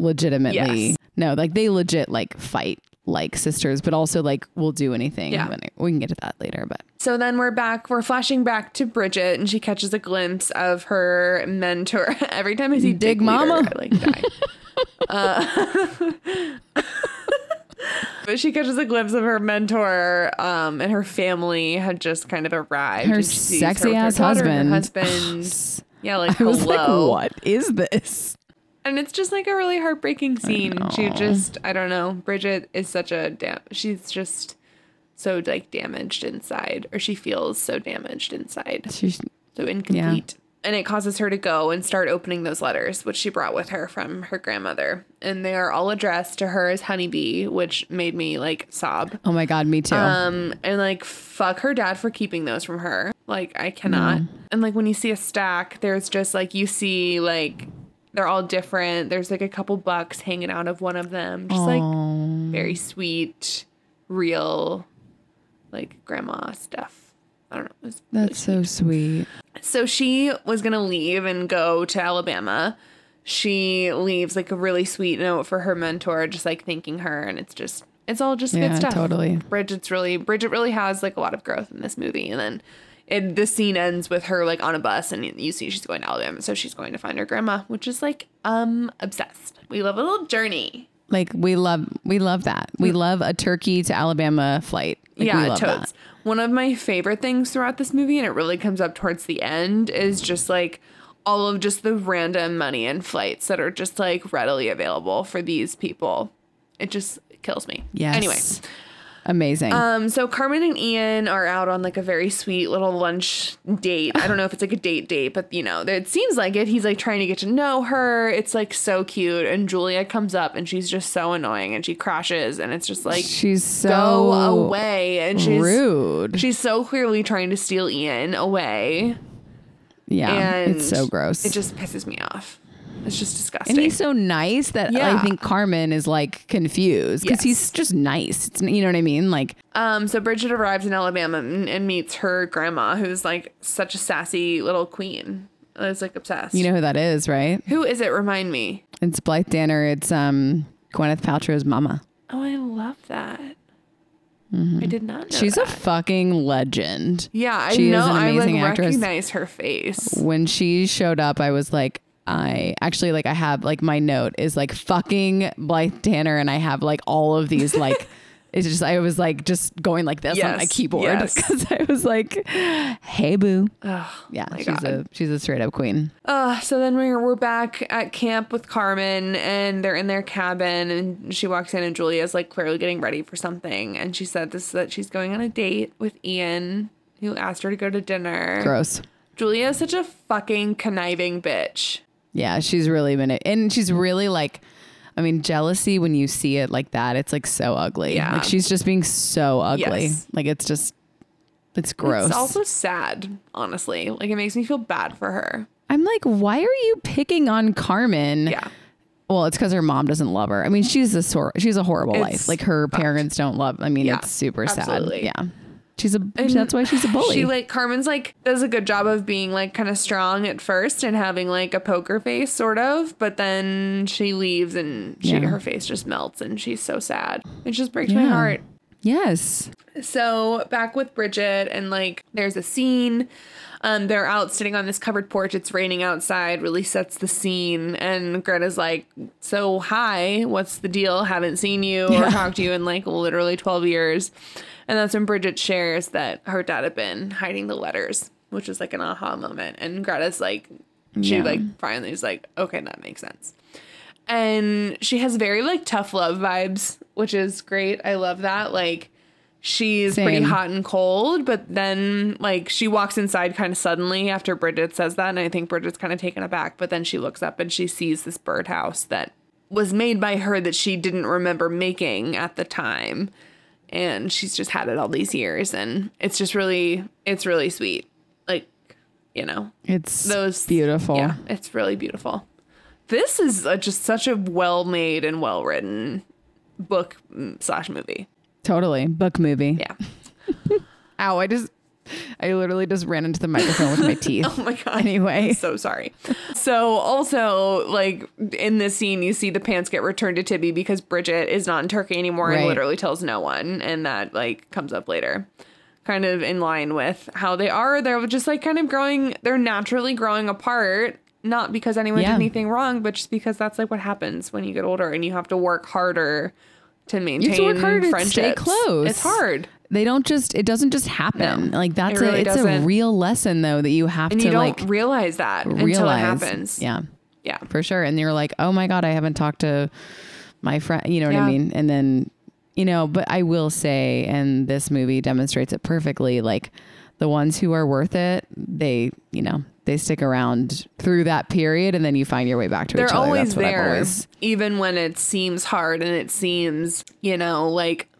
legitimately. Yes. No, like they legit like fight like sisters, but also like we'll do anything. Yeah. We can get to that later. But so then we're flashing back to Bridget, and she catches a glimpse of her mentor. Every time I see Dig Mama, I like die. But she catches a glimpse of her mentor, and her family had just kind of arrived. Her sexy ass husband. Yeah, like I was hello. Like, what is this? And it's just like a really heartbreaking scene. She just, I don't know. Bridget is such a she's just so like damaged inside, or she feels so damaged inside. She's so incomplete. Yeah. And it causes her to go and start opening those letters, which she brought with her from her grandmother. And they are all addressed to her as Honeybee, which made me like sob. Oh my God, me too. And like, fuck her dad for keeping those from her. Like, I cannot. No. And like, when you see a stack, there's just like, you see like, they're all different. There's like a couple bucks hanging out of one of them. Just like very sweet, real, like grandma stuff. I don't know. That's really so sweet. So she was going to leave and go to Alabama. She leaves like a really sweet note for her mentor, just like thanking her. And it's all just good stuff. Totally. Bridget really has like a lot of growth in this movie. And then the scene ends with her like on a bus, and you see she's going to Alabama. So she's going to find her grandma, which is like, obsessed. We love a little journey. Like we love that. We love a Turkey to Alabama flight. Like, we love totes. That. One of my favorite things throughout this movie, and it really comes up towards the end, is just like all of just the random money and flights that are just like readily available for these people. It just kills me. Yes. Anyway. Amazing. So Carmen and Ian are out on like a very sweet little lunch date. I don't know if it's like a date, but you know, it seems like it. He's like trying to get to know her. It's like so cute. And Julia comes up, and she's just so annoying, and she crashes, and it's just like, she's so go away. And she's rude. She's so clearly trying to steal Ian away. Yeah, and it's so gross. It just pisses me off. It's just disgusting. And he's so nice that I think Carmen is like confused because he's just nice. It's, you know what I mean? Like, so Bridget arrives in Alabama and meets her grandma, who's like such a sassy little queen. I was like obsessed. You know who that is, right? Who is it? Remind me. It's Blythe Danner. It's Gwyneth Paltrow's mama. Oh, I love that. Mm-hmm. I did not know she's that. A fucking legend. Yeah, she is an amazing actress. Recognize her face. When she showed up, I was like, I actually like I have like my note is like fucking Blythe Danner, and I have like all of these like it's just I was like just going like this on my keyboard because I was like, hey boo, she's a straight up queen. So then we're back at camp with Carmen, and they're in their cabin, and she walks in, and Julia's like clearly getting ready for something, and she said that she's going on a date with Ian, who asked her to go to dinner. Gross. Julia is such a fucking conniving bitch. Yeah, she's really been and she's really like. I mean, jealousy, when you see it like that, it's like so ugly. Yeah. Like she's just being so ugly. Yes. Like it's just, it's gross. It's also sad, honestly. Like it makes me feel bad for her. I'm like, why are you picking on Carmen? Yeah. Well, it's because her mom doesn't love her. I mean, she's a horrible life. Like her parents don't love. I mean, it's super sad. Yeah. That's why she's a bully. She like Carmen's like does a good job of being like kind of strong at first and having like a poker face sort of, but then she leaves and her face just melts and she's so sad. It just breaks my heart. Yes. So back with Bridget, and like there's a scene. They're out sitting on this covered porch. It's raining outside, really sets the scene. And Greta's like, so hi, what's the deal? Haven't seen you or talked to you in like literally 12 years. And that's when Bridget shares that her dad had been hiding the letters, which is like an aha moment. And Greta's like, she finally is like, okay, that makes sense. And she has very like tough love vibes, which is great. I love that. Like she's pretty hot and cold, but then like she walks inside kind of suddenly after Bridget says that. And I think Bridget's kind of taken aback, but then she looks up and she sees this birdhouse that was made by her that she didn't remember making at the time. And she's just had it all these years. And it's just really, it's really sweet. Like, you know, beautiful. Yeah, it's really beautiful. This is just such a well-made and well-written book/movie. Totally. Book movie. Yeah. Ow, I literally just ran into the microphone with my teeth. Oh, my God. Anyway. I'm so sorry. So also, like, in this scene, you see the pants get returned to Tibby because Bridget is not in Turkey anymore and literally tells no one. And that, like, comes up later. Kind of in line with how they are. They're just, like, kind of growing. They're naturally growing apart. Not because anyone did anything wrong, but just because that's, like, what happens when you get older and you have to work harder to maintain friendships. Stay close. It's hard. They don't just, it doesn't just happen. No, like that's a real lesson though, that you have and to you don't like realize that until it happens. Yeah. Yeah, for sure. And you're like, oh my God, I haven't talked to my friend. You know what I mean? And then, you know, but I will say, and this movie demonstrates it perfectly. Like the ones who are worth it, they, you know, they stick around through that period and then you find your way back to each other. They're always there, even when it seems hard and it seems, you know, like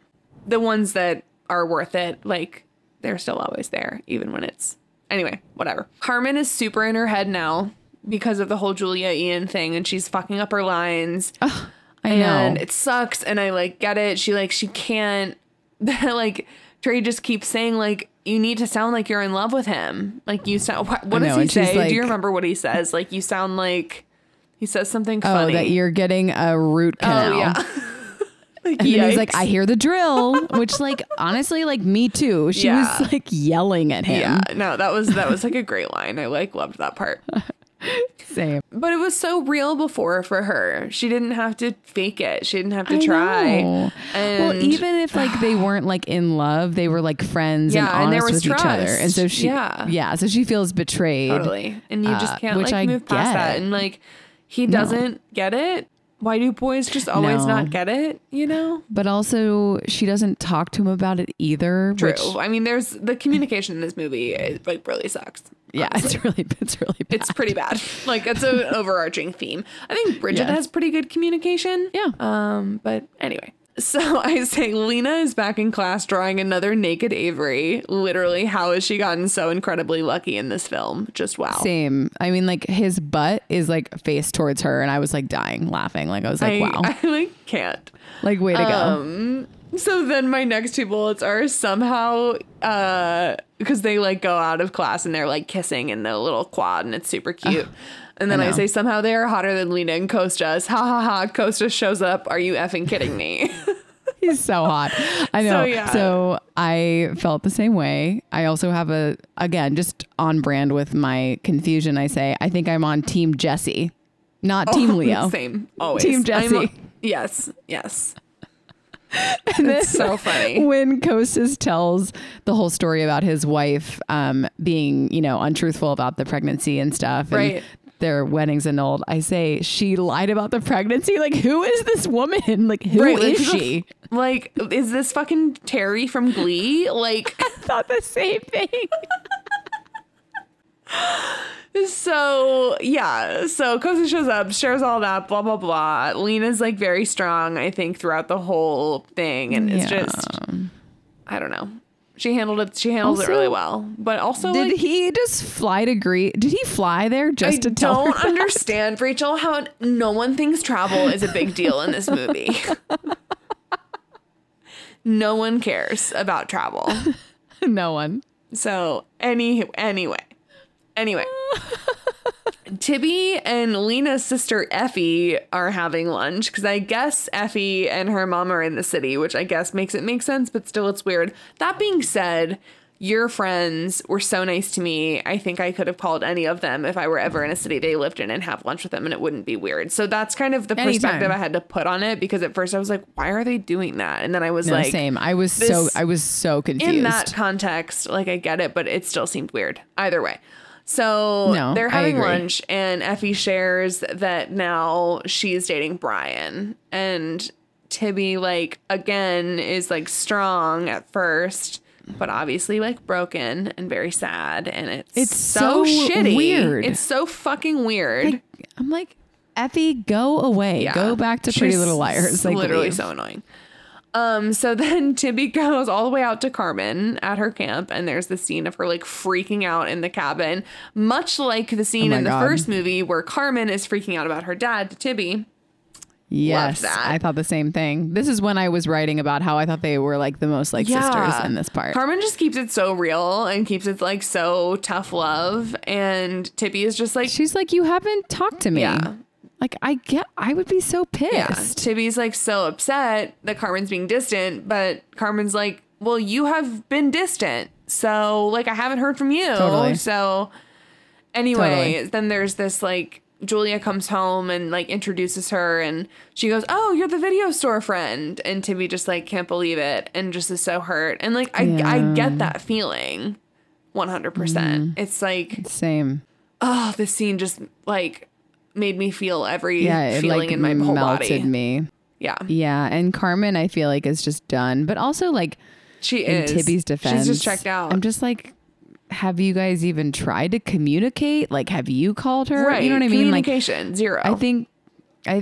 the ones that are worth it, like they're still always there, even when it's anyway, whatever. Carmen is super in her head now because of the whole Julia Ian thing, and she's fucking up her lines. Ugh, I know it sucks, and I like get it. She can't like Trey just keeps saying like you need to sound like you're in love with him. Like you sound. What does he say? Like, do you remember what he says? Like you sound like he says something funny. Oh, that you're getting a root canal. Oh, yeah. Like, and then he's like, I hear the drill, which like, honestly, like me too. She was like yelling at him. Yeah, no, that was like a great line. I like loved that part. Same. But it was so real before for her. She didn't have to fake it. She didn't have to try. And well, even if like they weren't like in love, they were like friends and honest and there was with trust. Each other. And so she, so she feels betrayed. Totally. And you just can't like move past that. And like, he doesn't get it. Why do boys just always not get it, you know? But also, she doesn't talk to him about it either. True. I mean, there's the communication in this movie, it, like, really sucks. Yeah, honestly. It's really bad. It's pretty bad. Like, that's an overarching theme. I think Bridget has pretty good communication. Yeah. But anyway. So I say, Lena is back in class drawing another naked Avery. Literally, how has she gotten so incredibly lucky in this film? Just wow. Same. I mean, like, his butt is like face towards her, and I was like dying laughing. Like, I was like, wow. I like can't. Like, way to go. So then my next two bullets are somehow, because they like go out of class and they're like kissing in the little quad, and it's super cute. And then I say, somehow they are hotter than Lena and Kostas. Ha ha ha. Kostas shows up. Are you effing kidding me? He's so hot. I know. So, yeah. So I felt the same way. I also have again, just on brand with my confusion. I say, I think I'm on team Jesse, not team Leo. Same. Always. Team Jesse. Yes. Yes. And it's so funny when Kostas tells the whole story about his wife being, you know, untruthful about the pregnancy and stuff. Right. Their wedding's annulled. I say, she lied about the pregnancy. Like, who is this woman? Like, who is she? Like, is this fucking Terry from Glee? Like, I thought the same thing. So, yeah. So Kostas shows up, shares all that, blah, blah, blah. Lena's like very strong, I think, throughout the whole thing. And it's just, I don't know. She handled it really well. But also, did he just fly to Greece? Did he fly there just to tell her? I don't understand, Rachel, how no one thinks travel is a big deal in this movie. No one cares about travel. No one. So anyway. Tibby and Lena's sister Effie are having lunch because I guess Effie and her mom are in the city, which I guess makes it make sense, but still it's weird. That being said, your friends were so nice to me. I think I could have called any of them if I were ever in a city they lived in and have lunch with them, and it wouldn't be weird. So that's kind of the perspective I had to put on it, because at first I was like, why are they doing that? And then I was same. I was so confused. In that context, like, I get it, but it still seemed weird either way. So they're having lunch, and Effie shares that now she's dating Brian, and Tibby, like, again, is like strong at first, but obviously like broken and very sad. And it's so shitty. Weird. It's so fucking weird. Like, I'm like, Effie, go away. Yeah. Go back to Pretty Little Liars. It's like, literally so annoying. So then Tibby goes all the way out to Carmen at her camp, and there's the scene of her like freaking out in the cabin, much like the scene in the first movie where Carmen is freaking out about her dad to Tibby. Yes, I thought the same thing. This is when I was writing about how I thought they were like the most like sisters in this part. Carmen just keeps it so real and keeps it like so tough love, and Tibby is just like, she's like, you haven't talked to me. Yeah. Like, I would be so pissed. Yeah. Tibby's like so upset that Carmen's being distant, but Carmen's like, well, you have been distant, so like, I haven't heard from you. Totally. So anyway, then there's this like, Julia comes home and like introduces her, and she goes, oh, you're the video store friend. And Tibby just like can't believe it and just is so hurt. And like, I get that feeling 100%. It's like, same. Oh, this scene just like made me feel every feeling like in my whole body. Melted me. Yeah. And Carmen, I feel like, is just done, but also like, she is. In Tibby's defense, she's just checked out. I'm just like, have you guys even tried to communicate? Like, have you called her? Right. You know what I mean? Communication, like, zero. I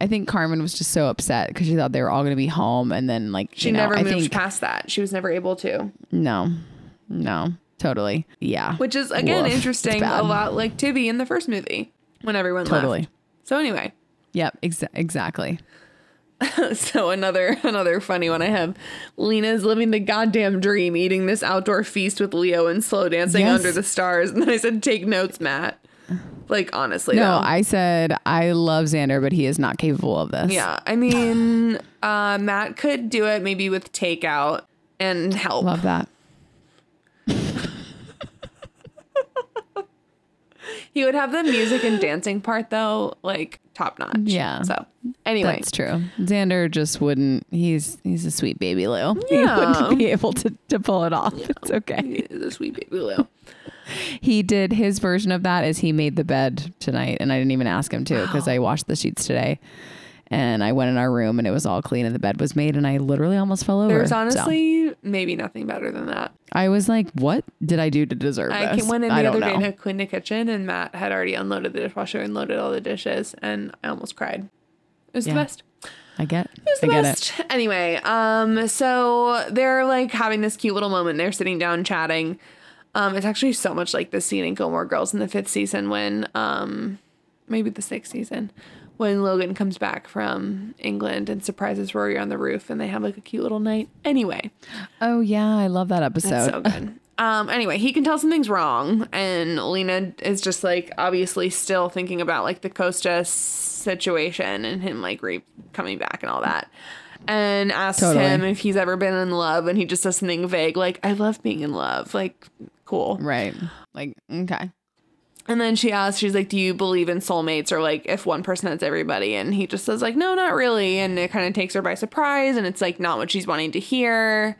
think Carmen was just so upset because she thought they were all going to be home, and then like she never moved past that. She was never able to. No, totally. Yeah, which is again interesting. A lot like Tibby in the first movie. When everyone left. So anyway. Yep, exactly. So another funny one I have. Lena's living the goddamn dream, eating this outdoor feast with Leo and slow dancing under the stars. And then I said, take notes, Matt. Like, honestly. No, though. I said, I love Xander, but he is not capable of this. Yeah, I mean, Matt could do it maybe with takeout and help. Love that. He would have the music and dancing part, though, like, top notch. Yeah. So anyway, that's true. Xander just wouldn't. He's a sweet baby Lou. Yeah. He wouldn't be able to pull it off. Yeah. It's okay. He's a sweet baby Lou. He did his version of that is he made the bed tonight, and I didn't even ask him to because I washed the sheets today, and I went in our room and it was all clean and the bed was made, and I literally almost fell over. There's honestly maybe nothing better than that. I was like, what did I do to deserve this? I went in the other day to clean the kitchen, and Matt had already unloaded the dishwasher and loaded all the dishes, and I almost cried. It was the best. I get it. Anyway, so they're like having this cute little moment. They're sitting down chatting. It's actually so much like the scene in Gilmore Girls in the fifth season when, maybe the sixth season, when Logan comes back from England and surprises Rory on the roof and they have like a cute little night. Anyway. Oh yeah. I love that episode. That's so good. Anyway, he can tell something's wrong, and Lena is just, like, obviously still thinking about, like, the Costa situation and him, like, coming back and all that, and asks him if he's ever been in love, and he just says something vague, like, I love being in love, like, cool. Right. Like, okay. And then she asks, she's like, do you believe in soulmates, or, like, if one person has everybody? And he just says, like, no, not really, and it kind of takes her by surprise, and it's, like, not what she's wanting to hear,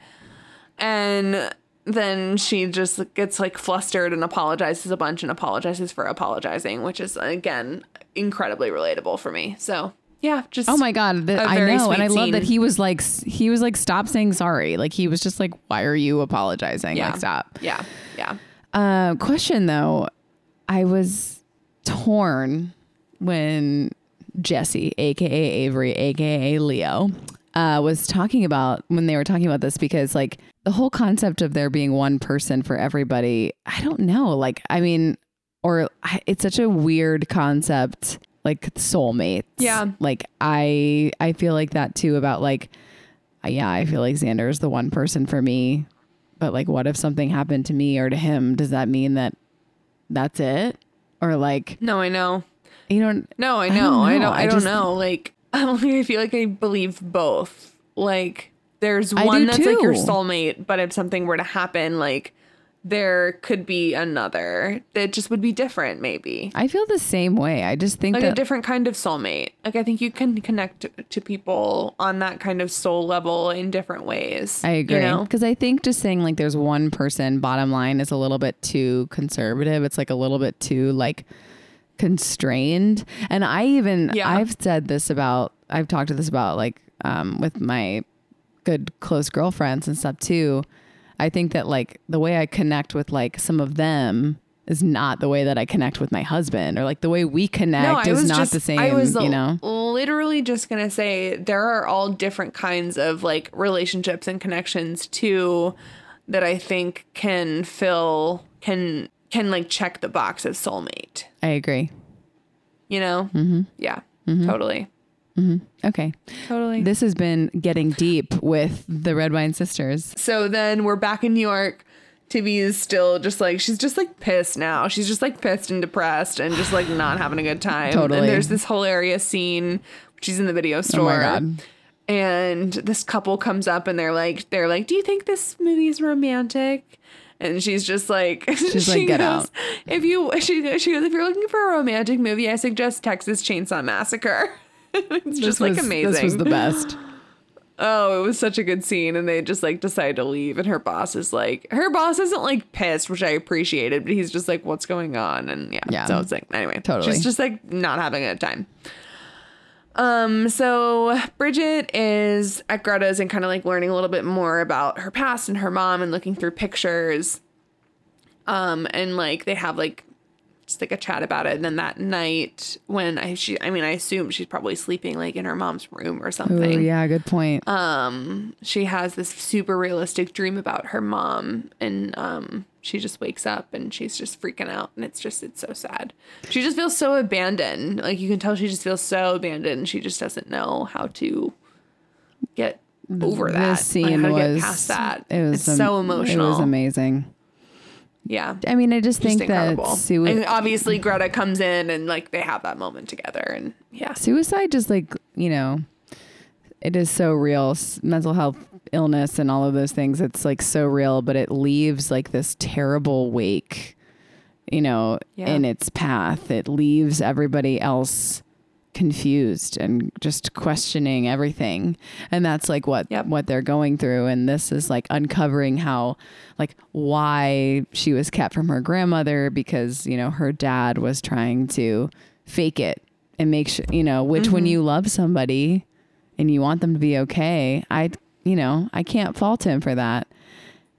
and... then she just gets, like, flustered and apologizes a bunch and apologizes for apologizing, which is, again, incredibly relatable for me. So, yeah, just oh, my God. I love that he was like, stop saying sorry. Like, he was just like, why are you apologizing? Yeah. Like, stop. Yeah. Yeah. Question, though. I was torn when Jesse, a.k.a. Avery, a.k.a. Leo, was talking about when they were talking about this, because, like, the whole concept of there being one person for everybody, I don't know. Like, I mean, or it's such a weird concept, like soulmates. Yeah. Like, I feel like that too about, like, yeah, I feel like Xander is the one person for me, but, like, what if something happened to me or to him? Does that mean that that's it? Or, like, no, I know. You don't. No, I know. I don't know. Like, I don't think I feel like I believe both. Like, there's one that's too, like, your soulmate, but if something were to happen, like, there could be another that just would be different, maybe. I feel the same way. I just think like a different kind of soulmate. Like, I think you can connect to people on that kind of soul level in different ways. I agree. Because, you know? I think just saying, like, there's one person, bottom line, is a little bit too conservative. It's, like, a little bit too, like, constrained. And I've talked to this about, like, with my good close girlfriends and stuff too. I think that, like, the way I connect with, like, some of them is not the way that I connect with my husband, or, like, the way we connect is not the same. I was literally just gonna say there are all different kinds of, like, relationships and connections too that I think can like check the box of soulmate. I agree. You know? Mm-hmm. Yeah. Mm-hmm. Totally. Mm-hmm. Okay. Totally. This has been Getting Deep with the Red Wine Sisters. So then we're back in New York. Tibby is still just like, she's just like pissed now. She's just like pissed and depressed and just like not having a good time. Totally. And there's this hilarious scene. She's in the video store. Oh my God. And this couple comes up and they're like, do you think this movie is romantic? And she's just like, she goes, get out. She goes, if you're looking for a romantic movie, I suggest Texas Chainsaw Massacre. It's just like amazing. This was the best. Oh, it was such a good scene. And they just like decide to leave. And her boss isn't like pissed, which I appreciated, but he's just like, what's going on? And yeah. So it's like, anyway, totally. She's just like not having a good time. So Bridget is at Greta's and kind of like learning a little bit more about her past and her mom and looking through pictures. And like they have like just like a chat about it. And then that night when I assume she's probably sleeping like in her mom's room or something. Oh yeah, good point. She has this super realistic dream about her mom, and she just wakes up and she's just freaking out, and it's so sad. She just feels so abandoned. Like you can tell she just feels so abandoned. She just doesn't know how to get over that. This scene was get past that. It's so emotional. It was amazing. Yeah. I mean, I just think incredible. That and obviously Greta comes in and like they have that moment together, and yeah. Suicide just like, you know, it is so real. Mental health illness and all of those things. It's like so real, but it leaves like this terrible wake, you know, in its path. It leaves everybody else confused and just questioning everything, and that's like what they're going through. And this is like uncovering how, like, why she was kept from her grandmother, because, you know, her dad was trying to fake it and make sure, you know, which when you love somebody and you want them to be okay, I can't fault him for that,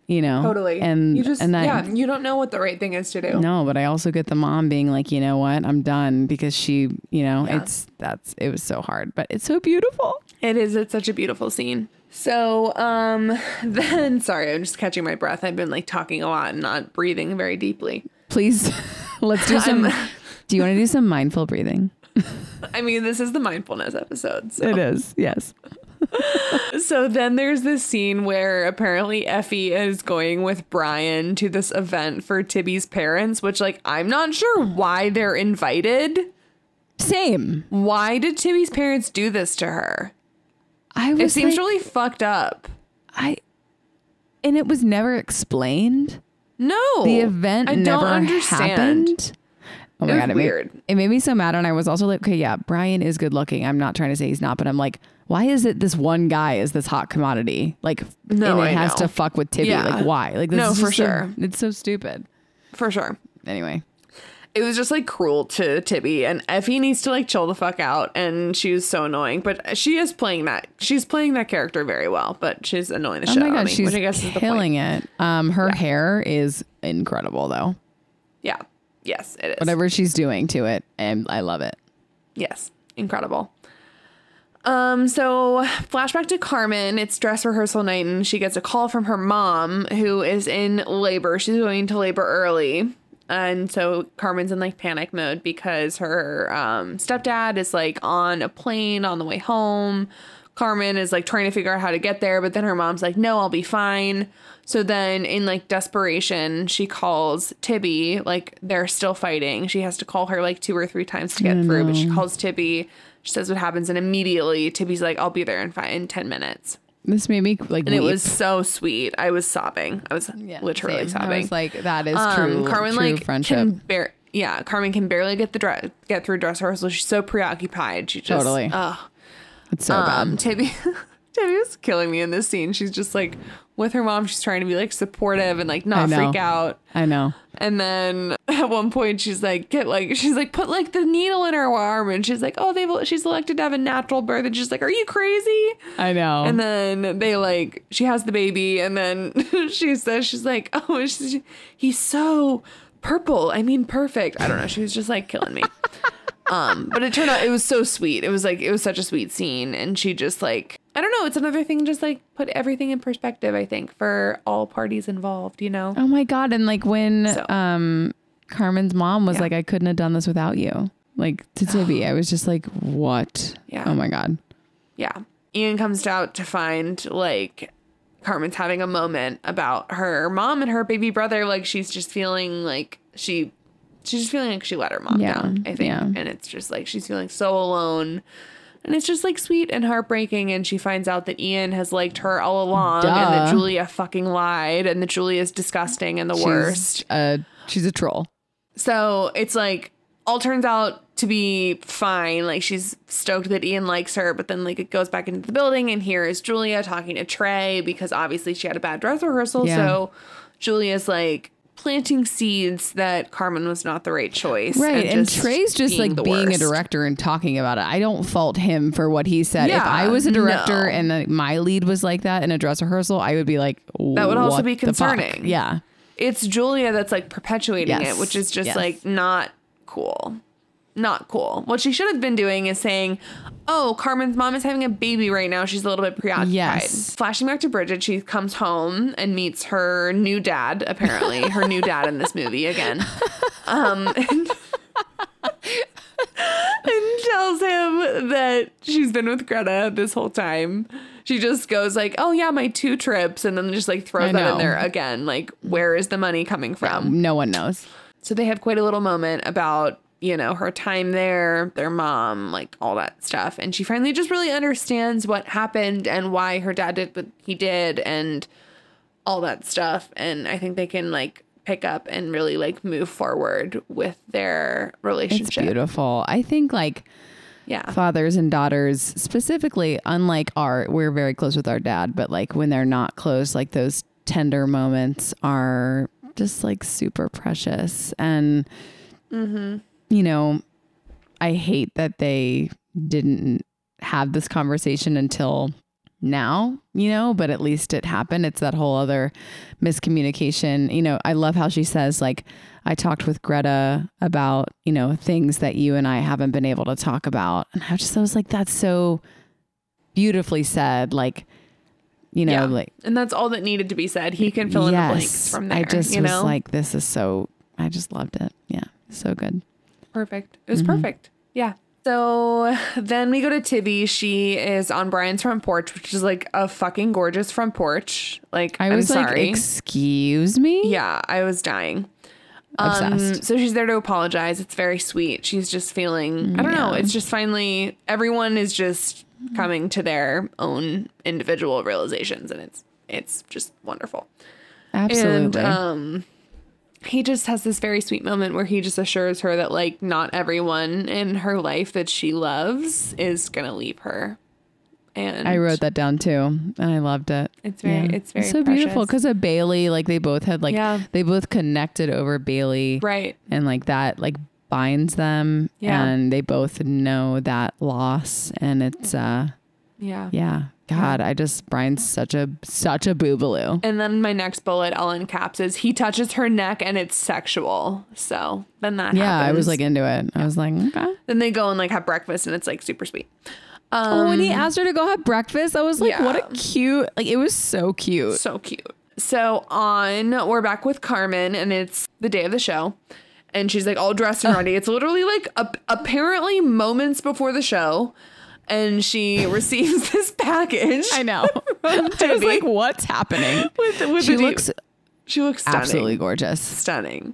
you know. Totally. And you just, and that, yeah, you don't know what the right thing is to do. No, but I also get the mom being like, you know what, I'm done, because she, you know, it was so hard, but it's so beautiful. It is. It's such a beautiful scene. So then, sorry, I'm just catching my breath. I've been like talking a lot and not breathing very deeply. Please, let's do some. Do you want to do some mindful breathing? I mean, this is the mindfulness episode. So. It is. Yes. So then there's this scene where apparently Effie is going with Brian to this event for Tibby's parents, which, like, I'm not sure why they're invited. Same. Why did Tibby's parents do this to her? It seems like, really fucked up. And it was never explained. No. The event I never don't understand. Happened. Oh my God, it weird. It made me so mad, and I was also like, okay, yeah, Brian is good looking. I'm not trying to say he's not, but I'm like, why is it this one guy is this hot commodity? Like, no, and it has to fuck with Tibby. Yeah. Like, why? Like, this no, is for sure. It's so stupid. For sure. Anyway. It was just, like, cruel to Tibby, and Effie needs to, like, chill the fuck out, and she was so annoying, but she is playing that. She's playing that character very well, but she's annoying the shit out of me, which I guess is the point. She's killing it. Her hair is incredible, though. Yeah. Yes, it is. Whatever she's doing to it, and I love it. Yes. Incredible. So flashback to Carmen. It's dress rehearsal night, and she gets a call from her mom, who is in labor. She's going to labor early. And so Carmen's in, like, panic mode because her stepdad is, like, on a plane on the way home. Carmen is, like, trying to figure out how to get there, but then her mom's like, no, I'll be fine. So then in, like, desperation, she calls Tibby. Like, they're still fighting. She has to call her, like, 2 or 3 times to get through, but she calls Tibby. She says what happens, and immediately Tibby's like, I'll be there in 10 minutes. This made me, like, and weep. It was so sweet. I was sobbing. I was literally sobbing. I was like, that is true. Carmen, true, like, friendship. Carmen can barely get through dress rehearsal. She's so preoccupied. She just totally. Oh, it's so bad. Tibby was killing me in this scene. She's just like with her mom. She's trying to be like supportive and like not freak out. I know. And then at one point she's like, put like the needle in her arm, and she's like, oh, she's elected to have a natural birth, and she's like, are you crazy? I know. And then they like, she has the baby, and then she says, she's like, oh, he's so purple. I mean, perfect. I don't know. She was just like killing me. But it turned out it was so sweet. It was like, it was such a sweet scene, and she just like, I don't know. It's another thing. Just like put everything in perspective, I think, for all parties involved, you know? Oh my God. And like when, Carmen's mom was like, I couldn't have done this without you. Like to Tibby, I was just like, what? Yeah. Oh my God. Yeah. Ian comes out to find like Carmen's having a moment about her mom and her baby brother. Like she's just feeling like she let her mom down, I think. Yeah. And it's just like, she's feeling so alone. And it's just, like, sweet and heartbreaking, and she finds out that Ian has liked her all along, and that Julia fucking lied, and that Julia's disgusting and she's worst. She's a troll. So it's, like, all turns out to be fine. Like, she's stoked that Ian likes her, but then, like, it goes back into the building, and here is Julia talking to Trey, because obviously she had a bad dress rehearsal, so Julia's, like, planting seeds that Carmen was not the right choice. Right. And Trey's just being a director and talking about it. I don't fault him for what he said. Yeah, if I was a director and my lead was like that in a dress rehearsal, I would be like, that would also be concerning. Yeah. It's Julia that's like perpetuating it, which is just like not cool. Not cool. What she should have been doing is saying, oh, Carmen's mom is having a baby right now. She's a little bit preoccupied. Yes. Flashing back to Bridget, she comes home and meets her new dad, apparently. Her new dad in this movie again. And tells him that she's been with Greta this whole time. She just goes like, oh, yeah, my 2 trips. And then just like throws that in there again. Like, where is the money coming from? Yeah, no one knows. So they have quite a little moment about, you know, her time there, their mom, like all that stuff. And she finally just really understands what happened and why her dad did what he did and all that stuff. And I think they can like pick up and really like move forward with their relationship. It's beautiful. I think like fathers and daughters specifically, unlike we're very close with our dad, but like when they're not close, like those tender moments are just like super precious. And you know, I hate that they didn't have this conversation until now, you know, but at least it happened. It's that whole other miscommunication. You know, I love how she says, like, I talked with Greta about, you know, things that you and I haven't been able to talk about. And I was like, that's so beautifully said, like, you know, like, and that's all that needed to be said. He can fill in the blanks from there. I just was like, this is so, I just loved it. Yeah. So good. Perfect. It was perfect. Yeah. So then we go to Tibby. She is on Brian's front porch, which is like a fucking gorgeous front porch. Like, I was like, excuse me? Yeah, I was dying. Obsessed. So she's there to apologize. It's very sweet. She's just feeling, I don't know. It's just finally, everyone is just coming to their own individual realizations. And it's just wonderful. Absolutely. And, he just has this very sweet moment where he just assures her that, like, not everyone in her life that she loves is going to leave her. And I wrote that down too, and I loved it. It's very so precious. Beautiful because of Bailey. Like, they both had they both connected over Bailey. Right. And like that, like, binds them and they both know that loss, and it's, God, I just, Brian's such a boobaloo. And then my next bullet, Ellen Caps, is he touches her neck and it's sexual. So then that happens. Yeah, I was like into it. I was like, okay. Then they go and like have breakfast and it's like super sweet. When he asked her to go have breakfast, I was like, what a cute, like, it was so cute. So cute. So we're back with Carmen, and it's the day of the show. And she's like all dressed and ready. It's literally like apparently moments before the show. And she receives this package. I know. I was like, what's happening? She looks stunning. Absolutely gorgeous. Stunning.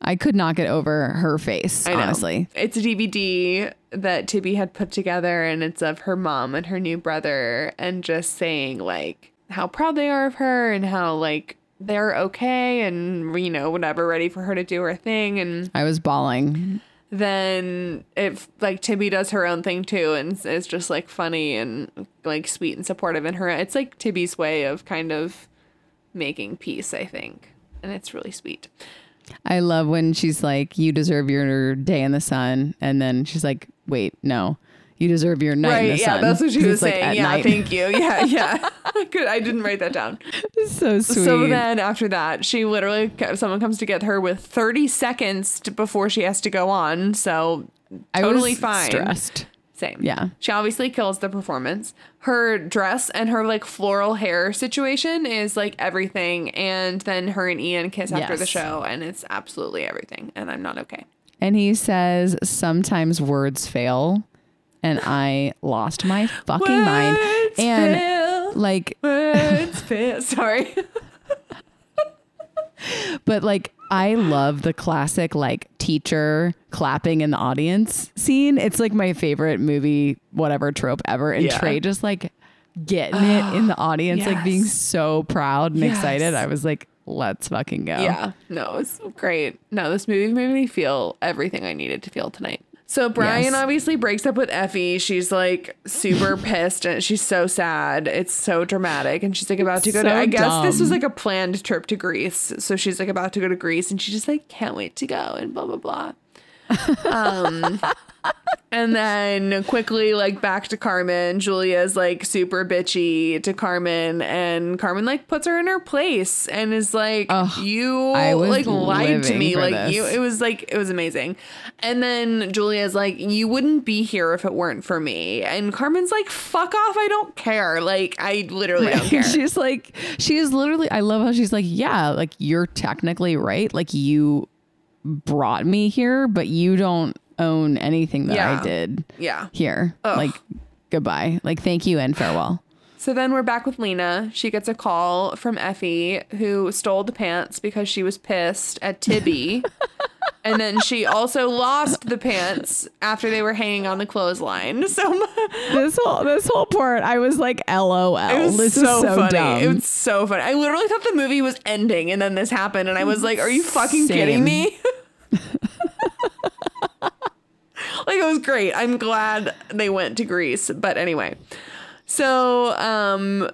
I could not get over her face, honestly. It's a DVD that Tibby had put together, and it's of her mom and her new brother, and just saying, like, how proud they are of her and how, like, they're okay and, you know, whatever, ready for her to do her thing. And I was bawling. Then it, like, Tibby does her own thing too, and it's just like funny and like sweet and supportive in her. It's like Tibby's way of kind of making peace, I think, and it's really sweet. I love when she's like, "You deserve your day in the sun," and then she's like, "Wait, no, you deserve your night in the sun." Right? Yeah, that's what she was saying. Like, yeah, thank you. Yeah, yeah. Good. I didn't write that down. So sweet. So then after that, she literally, someone comes to get her with 30 seconds before she has to go on. So totally fine. Stressed. Same. Yeah. She obviously kills the performance. Her dress and her like floral hair situation is like everything. And then her and Ian kiss after the show, and it's absolutely everything. And I'm not okay. And he says, "Sometimes words fail," and I lost my fucking mind. And like, words fail. Sorry. But like, I love the classic like teacher clapping in the audience scene. It's like my favorite movie, whatever trope ever. And Trey just like getting it in the audience, like being so proud and excited. I was like, let's fucking go. Yeah. No, it's great. No, this movie made me feel everything I needed to feel tonight. So Brian obviously breaks up with Effie. She's like super pissed, and she's so sad. It's so dramatic. And she's like about to go I guess this was like a planned trip to Greece. So she's like about to go to Greece, and she just like can't wait to go and blah, blah, blah. And then quickly like back to Carmen. Julia's like super bitchy to Carmen, and Carmen like puts her in her place and is like, you like lied to me. Like this. It was amazing. And then Julia's like, you wouldn't be here if it weren't for me. And Carmen's like, fuck off. I don't care. Like, I literally don't care. She's like, she is literally, I love how she's like, yeah, like you're technically right. Like you brought me here, but you don't own anything that I did here. Ugh. Like, goodbye. Like, thank you and farewell. So then we're back with Lena. She gets a call from Effie, who stole the pants because she was pissed at Tibby. And then she also lost the pants after they were hanging on the clothesline. So this whole part, I was like, LOL. It was so funny. It was so funny. I literally thought the movie was ending, and then this happened, and I was like, are you fucking kidding me? Like, it was great. I'm glad they went to Greece. But anyway, so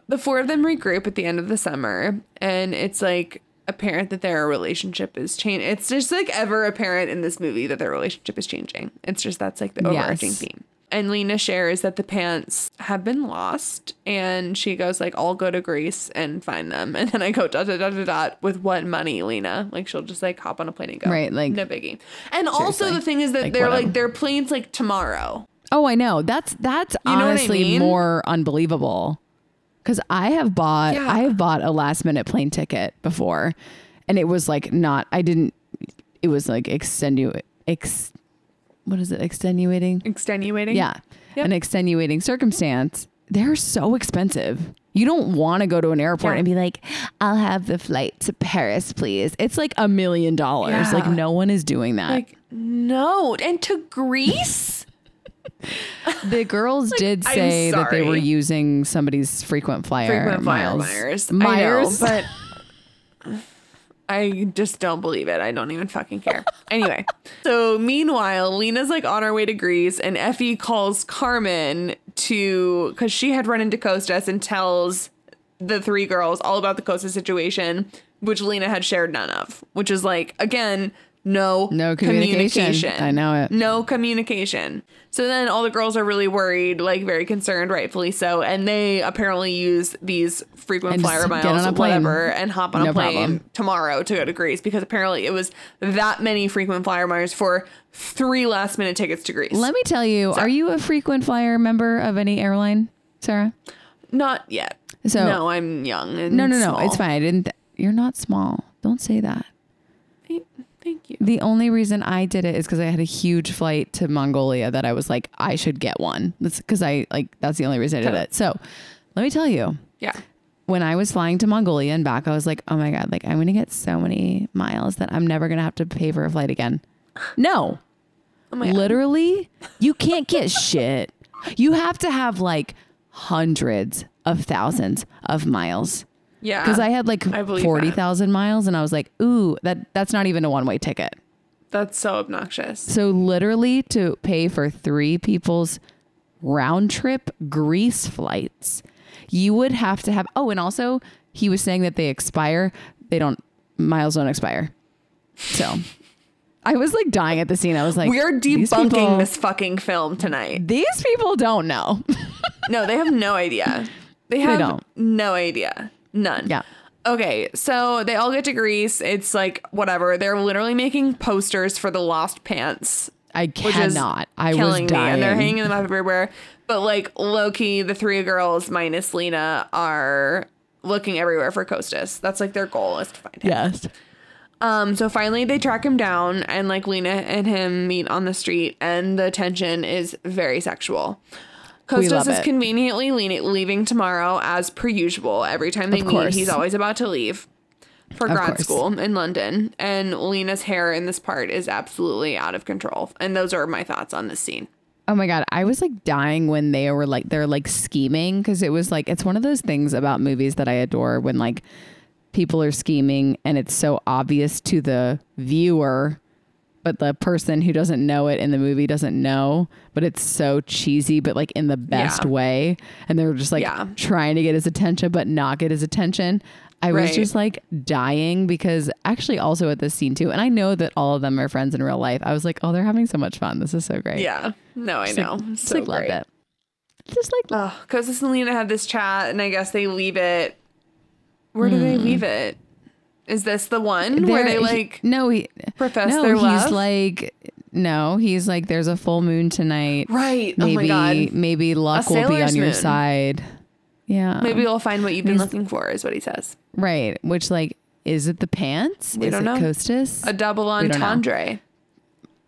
the four of them regroup at the end of the summer, and it's like apparent that their relationship is changing. It's just like ever apparent in this movie that their relationship is changing. It's just that's like the overarching theme. And Lena shares that the pants have been lost, and she goes like, I'll go to Greece and find them. And then I go dot, dot, dot, dot, dot. With what money, Lena? Like, she'll just like hop on a plane and go. Right. Like, no biggie. And seriously, also the thing is that like, they're whatever. Like their plane's like tomorrow. Oh, I know. That's honestly more unbelievable. Because I have bought a last minute plane ticket before, and it was like extenuating. Yeah. Yep. An extenuating circumstance. They're so expensive. You don't want to go to an airport and be like, I'll have the flight to Paris, please. It's like $1 million. Like no one is doing that. Like, no. And to Greece? The girls did say that they were using somebody's frequent flyer miles. I know, but I just don't believe it. I don't even fucking care. Anyway, so meanwhile, Lena's like on her way to Greece, and Effie calls Carmen because she had run into Costas and tells the three girls all about the Costas situation, which Lena had shared none of, which is like, again, No communication. I know it. No communication. So then all the girls are really worried, like very concerned, rightfully so. And they apparently use these frequent flyer miles or whatever and hop on a plane tomorrow to go to Greece, because apparently it was that many frequent flyer miles for 3 last minute tickets to Greece. Let me tell you, are you a frequent flyer member of any airline, Sarah? Not yet. So no, I'm young and small. It's fine. You're not small. Don't say that. Thank you. The only reason I did it is because I had a huge flight to Mongolia that I was like, I should get one. That's because that's the only reason I did it. So let me tell you. Yeah. When I was flying to Mongolia and back, I was like, oh my God, like I'm going to get so many miles that I'm never going to have to pay for a flight again. No, oh my God. Literally, you can't get shit. You have to have like hundreds of thousands of miles. Yeah, because I had like 40,000 miles and I was like, ooh, that's not even a one-way ticket. That's so obnoxious. So literally to pay for 3 people's round trip Greece flights, you would have to have. Oh, and also he was saying that they expire. Miles don't expire. So I was like dying at the scene. I was like, we're debunking this fucking film tonight. These people don't know. No, they have no idea. They have no idea. None. Yeah. Okay. So they all get to Greece. It's like, whatever. They're literally making posters for the Lost Pants. I cannot. I was dying. And they're hanging them up everywhere. But like low-key, the 3 girls minus Lena are looking everywhere for Costas. That's like their goal is to find him. Yes. So finally they track him down, and like Lena and him meet on the street, and the tension is very sexual. Costas is conveniently leaving tomorrow as per usual. Every time they meet, he's always about to leave for grad school in London. And Lena's hair in this part is absolutely out of control. And those are my thoughts on this scene. Oh my God. I was like dying when they were like, they're like scheming. Cause it was like, it's one of those things about movies that I adore when like people are scheming and it's so obvious to the viewer, but the person who doesn't know it in the movie doesn't know, but it's so cheesy, but like in the best way. And they're just like trying to get his attention, but not get his attention. I was just like dying, because actually also at this scene too, and I know that all of them are friends in real life. I was like, oh, they're having so much fun. This is so great. Yeah. No, I know. Like, so like, great. Loved it. Just like, oh, Costas and Lena had this chat, and I guess they leave it. Where do they leave it? Is this the one where they like profess their love? He's like, there's a full moon tonight. Right. Maybe, oh my God. Maybe luck will be on your side. Yeah. Maybe you'll find what you've been looking for, is what he says. Right. Which like, is it the pants? We don't know. Costas? A double entendre.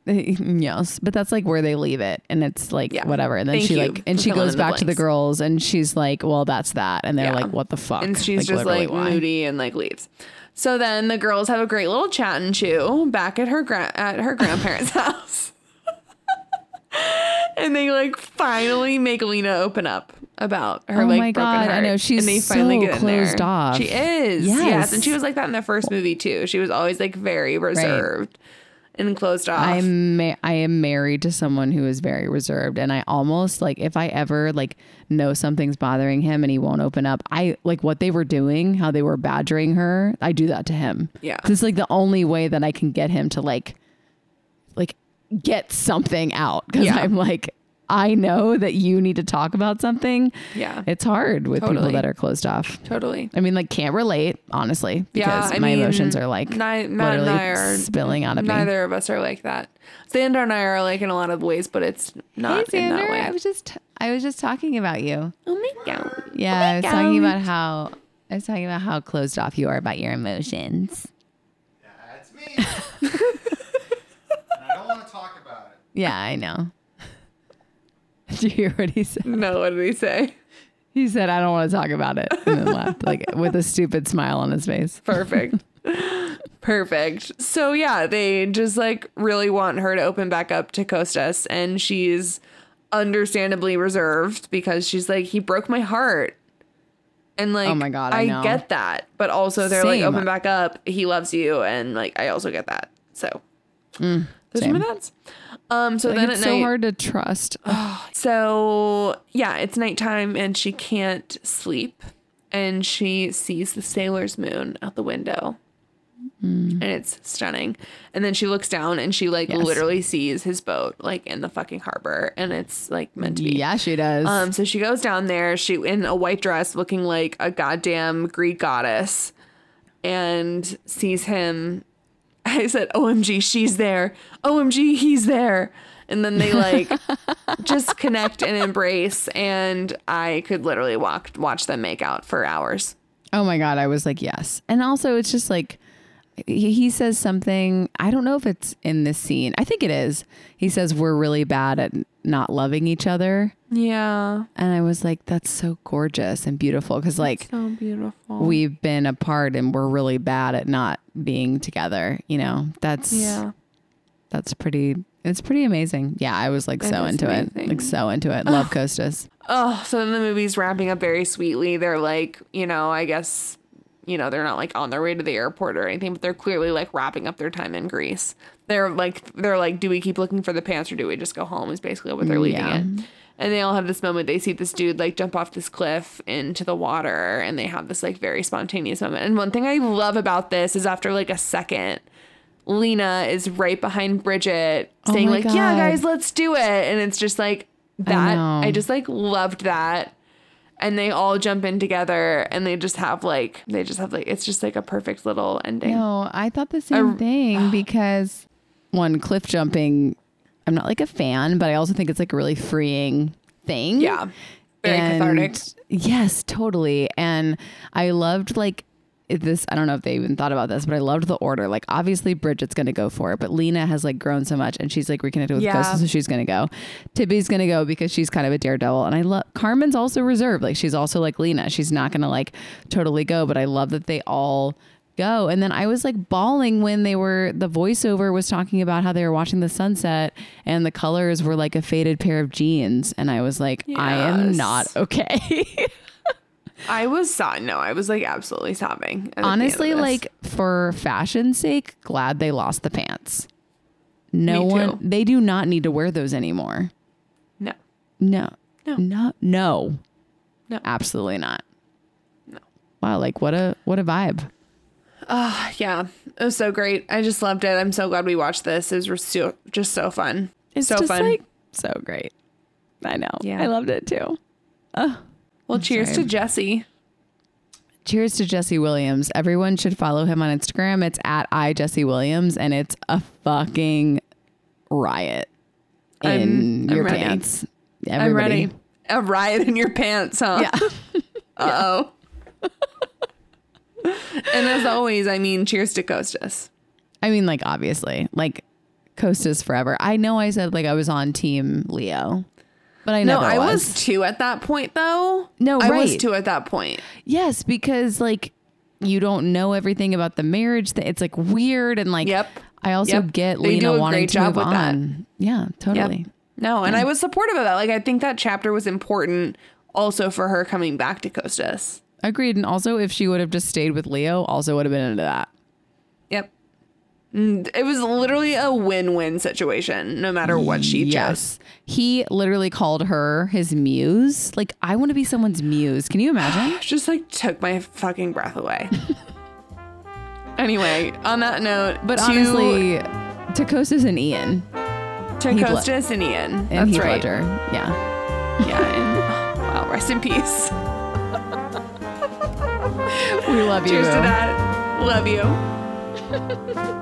Yes. But that's like where they leave it. And it's like, whatever. And then she goes back to the girls, and she's like, well, that's that. And they're like, what the fuck? And she's like, just like moody and like leaves. So then the girls have a great little chat and chew back at her grandparents' house. And they like finally make Lena open up about her broken heart. I know, she's and they finally get closed off. She is. Yes. And she was like that in the first movie too. She was always like very reserved and closed off. I am married to someone who is very reserved, and I almost like, if I ever like know something's bothering him and he won't open up, I like what they were doing, how they were badgering her. I do that to him. Yeah. Cause it's like the only way that I can get him to like get something out. Cause I'm like, I know that you need to talk about something. Yeah. It's hard with people that are closed off. Totally. I mean, like, can't relate, honestly, because my emotions are like literally spilling out of me. Neither of us are like that. Xander and I are like in a lot of ways, but it's not in that way. I was just talking about you. Oh my God. Yeah. I was talking about how closed off you are about your emotions. That's me. And I don't want to talk about it. Yeah, I know. Did you hear what he said? No, what did he say? He said, I don't want to talk about it. And then left, like, with a stupid smile on his face. Perfect. Perfect. So, yeah, they just, like, really want her to open back up to Costas. And she's understandably reserved because she's like, he broke my heart. And, like, oh my God, I get that. But also they're same. Like, open back up. He loves you. And, like, I also get that. So, those are my thoughts. So like then it's at night, so hard to trust. So yeah, it's nighttime and she can't sleep and she sees the sailor's moon out the window and it's stunning. And then she looks down and she like literally sees his boat like in the fucking harbor and it's like meant to be. Yeah, she does. So she goes down there, she in a white dress looking like a goddamn Greek goddess and sees him. I said, OMG, she's there. OMG, he's there. And then they like just connect and embrace. And I could literally watch them make out for hours. Oh my God. I was like, yes. And also it's just like, he says something, I don't know if it's in this scene. I think it is. He says, we're really bad at not loving each other. Yeah. And I was like, that's so gorgeous and beautiful. Cause like, so beautiful. We've been apart and we're really bad at not being together. You know, that's pretty, it's pretty amazing. Yeah. I was like, so into it. Love Costas. Oh, so then the movie's wrapping up very sweetly. They're like, you know, I guess, you know, they're not like on their way to the airport or anything, but they're clearly like wrapping up their time in Greece. They're like, do we keep looking for the pants or do we just go home is basically what they're leaving it. And they all have this moment. They see this dude like jump off this cliff into the water and they have this like very spontaneous moment. And one thing I love about this is after like a second, Lena is right behind Bridget saying like, God. Yeah, guys, let's do it. And it's just like that. I just like loved that. And they all jump in together and they just have like, it's just like a perfect little ending. No, I thought the same thing because one, cliff jumping, I'm not like a fan, but I also think it's like a really freeing thing. Yeah. Very cathartic. Yes, totally. And I loved like this, I don't know if they even thought about this, but I loved the order. Like obviously Bridget's going to go for it, but Lena has like grown so much and she's like reconnected with Ghost, so she's going to go. Tibby's going to go because she's kind of a daredevil. And I love, Carmen's also reserved. Like she's also like Lena. She's not going to like totally go, but I love that they all go. And then I was like bawling when the voiceover was talking about how they were watching the sunset and the colors were like a faded pair of jeans. And I was like, yes. I am not okay. I was like absolutely sobbing. Honestly, like for fashion's sake, glad they lost the pants. They do not need to wear those anymore. No. Absolutely not. No. Wow. Like what a vibe. Oh, yeah. It was so great. I just loved it. I'm so glad we watched this. It was just so fun. It's so just fun. Like, so great. I know. Yeah. I loved it too. Oh, well, cheers to Jesse. Cheers to Jesse Williams. Everyone should follow him on Instagram. It's @IJesseWilliams and it's a fucking riot in your pants. Everybody. I'm ready. A riot in your pants, huh? Yeah. Uh-oh. Yeah. And as always, I mean, cheers to Costas. I mean, like, obviously, like Costas forever. I know I said like I was on team Leo, but I never was. No, I was too at that point, though. No, right. I was too at that point. Yes, because like you don't know everything about the marriage. It's like weird. And like, yep. I also get they Lena wanting to move on. That. Yeah, totally. Yep. No, and I was supportive of that. Like, I think that chapter was important also for her coming back to Costas. Agreed. And also, if she would have just stayed with Leo, also would have been into that. Yep. It was literally a win-win situation, no matter what she chose. He literally called her his muse. Like, I want to be someone's muse. Can you imagine? Just like took my fucking breath away. Anyway, on that note, but honestly, to Costas and Ian. To Heath Costas and Ian. And that's Heath right. Ledger. Yeah. Yeah. And, wow. Rest in peace. We love you. Cheers to that. Love you.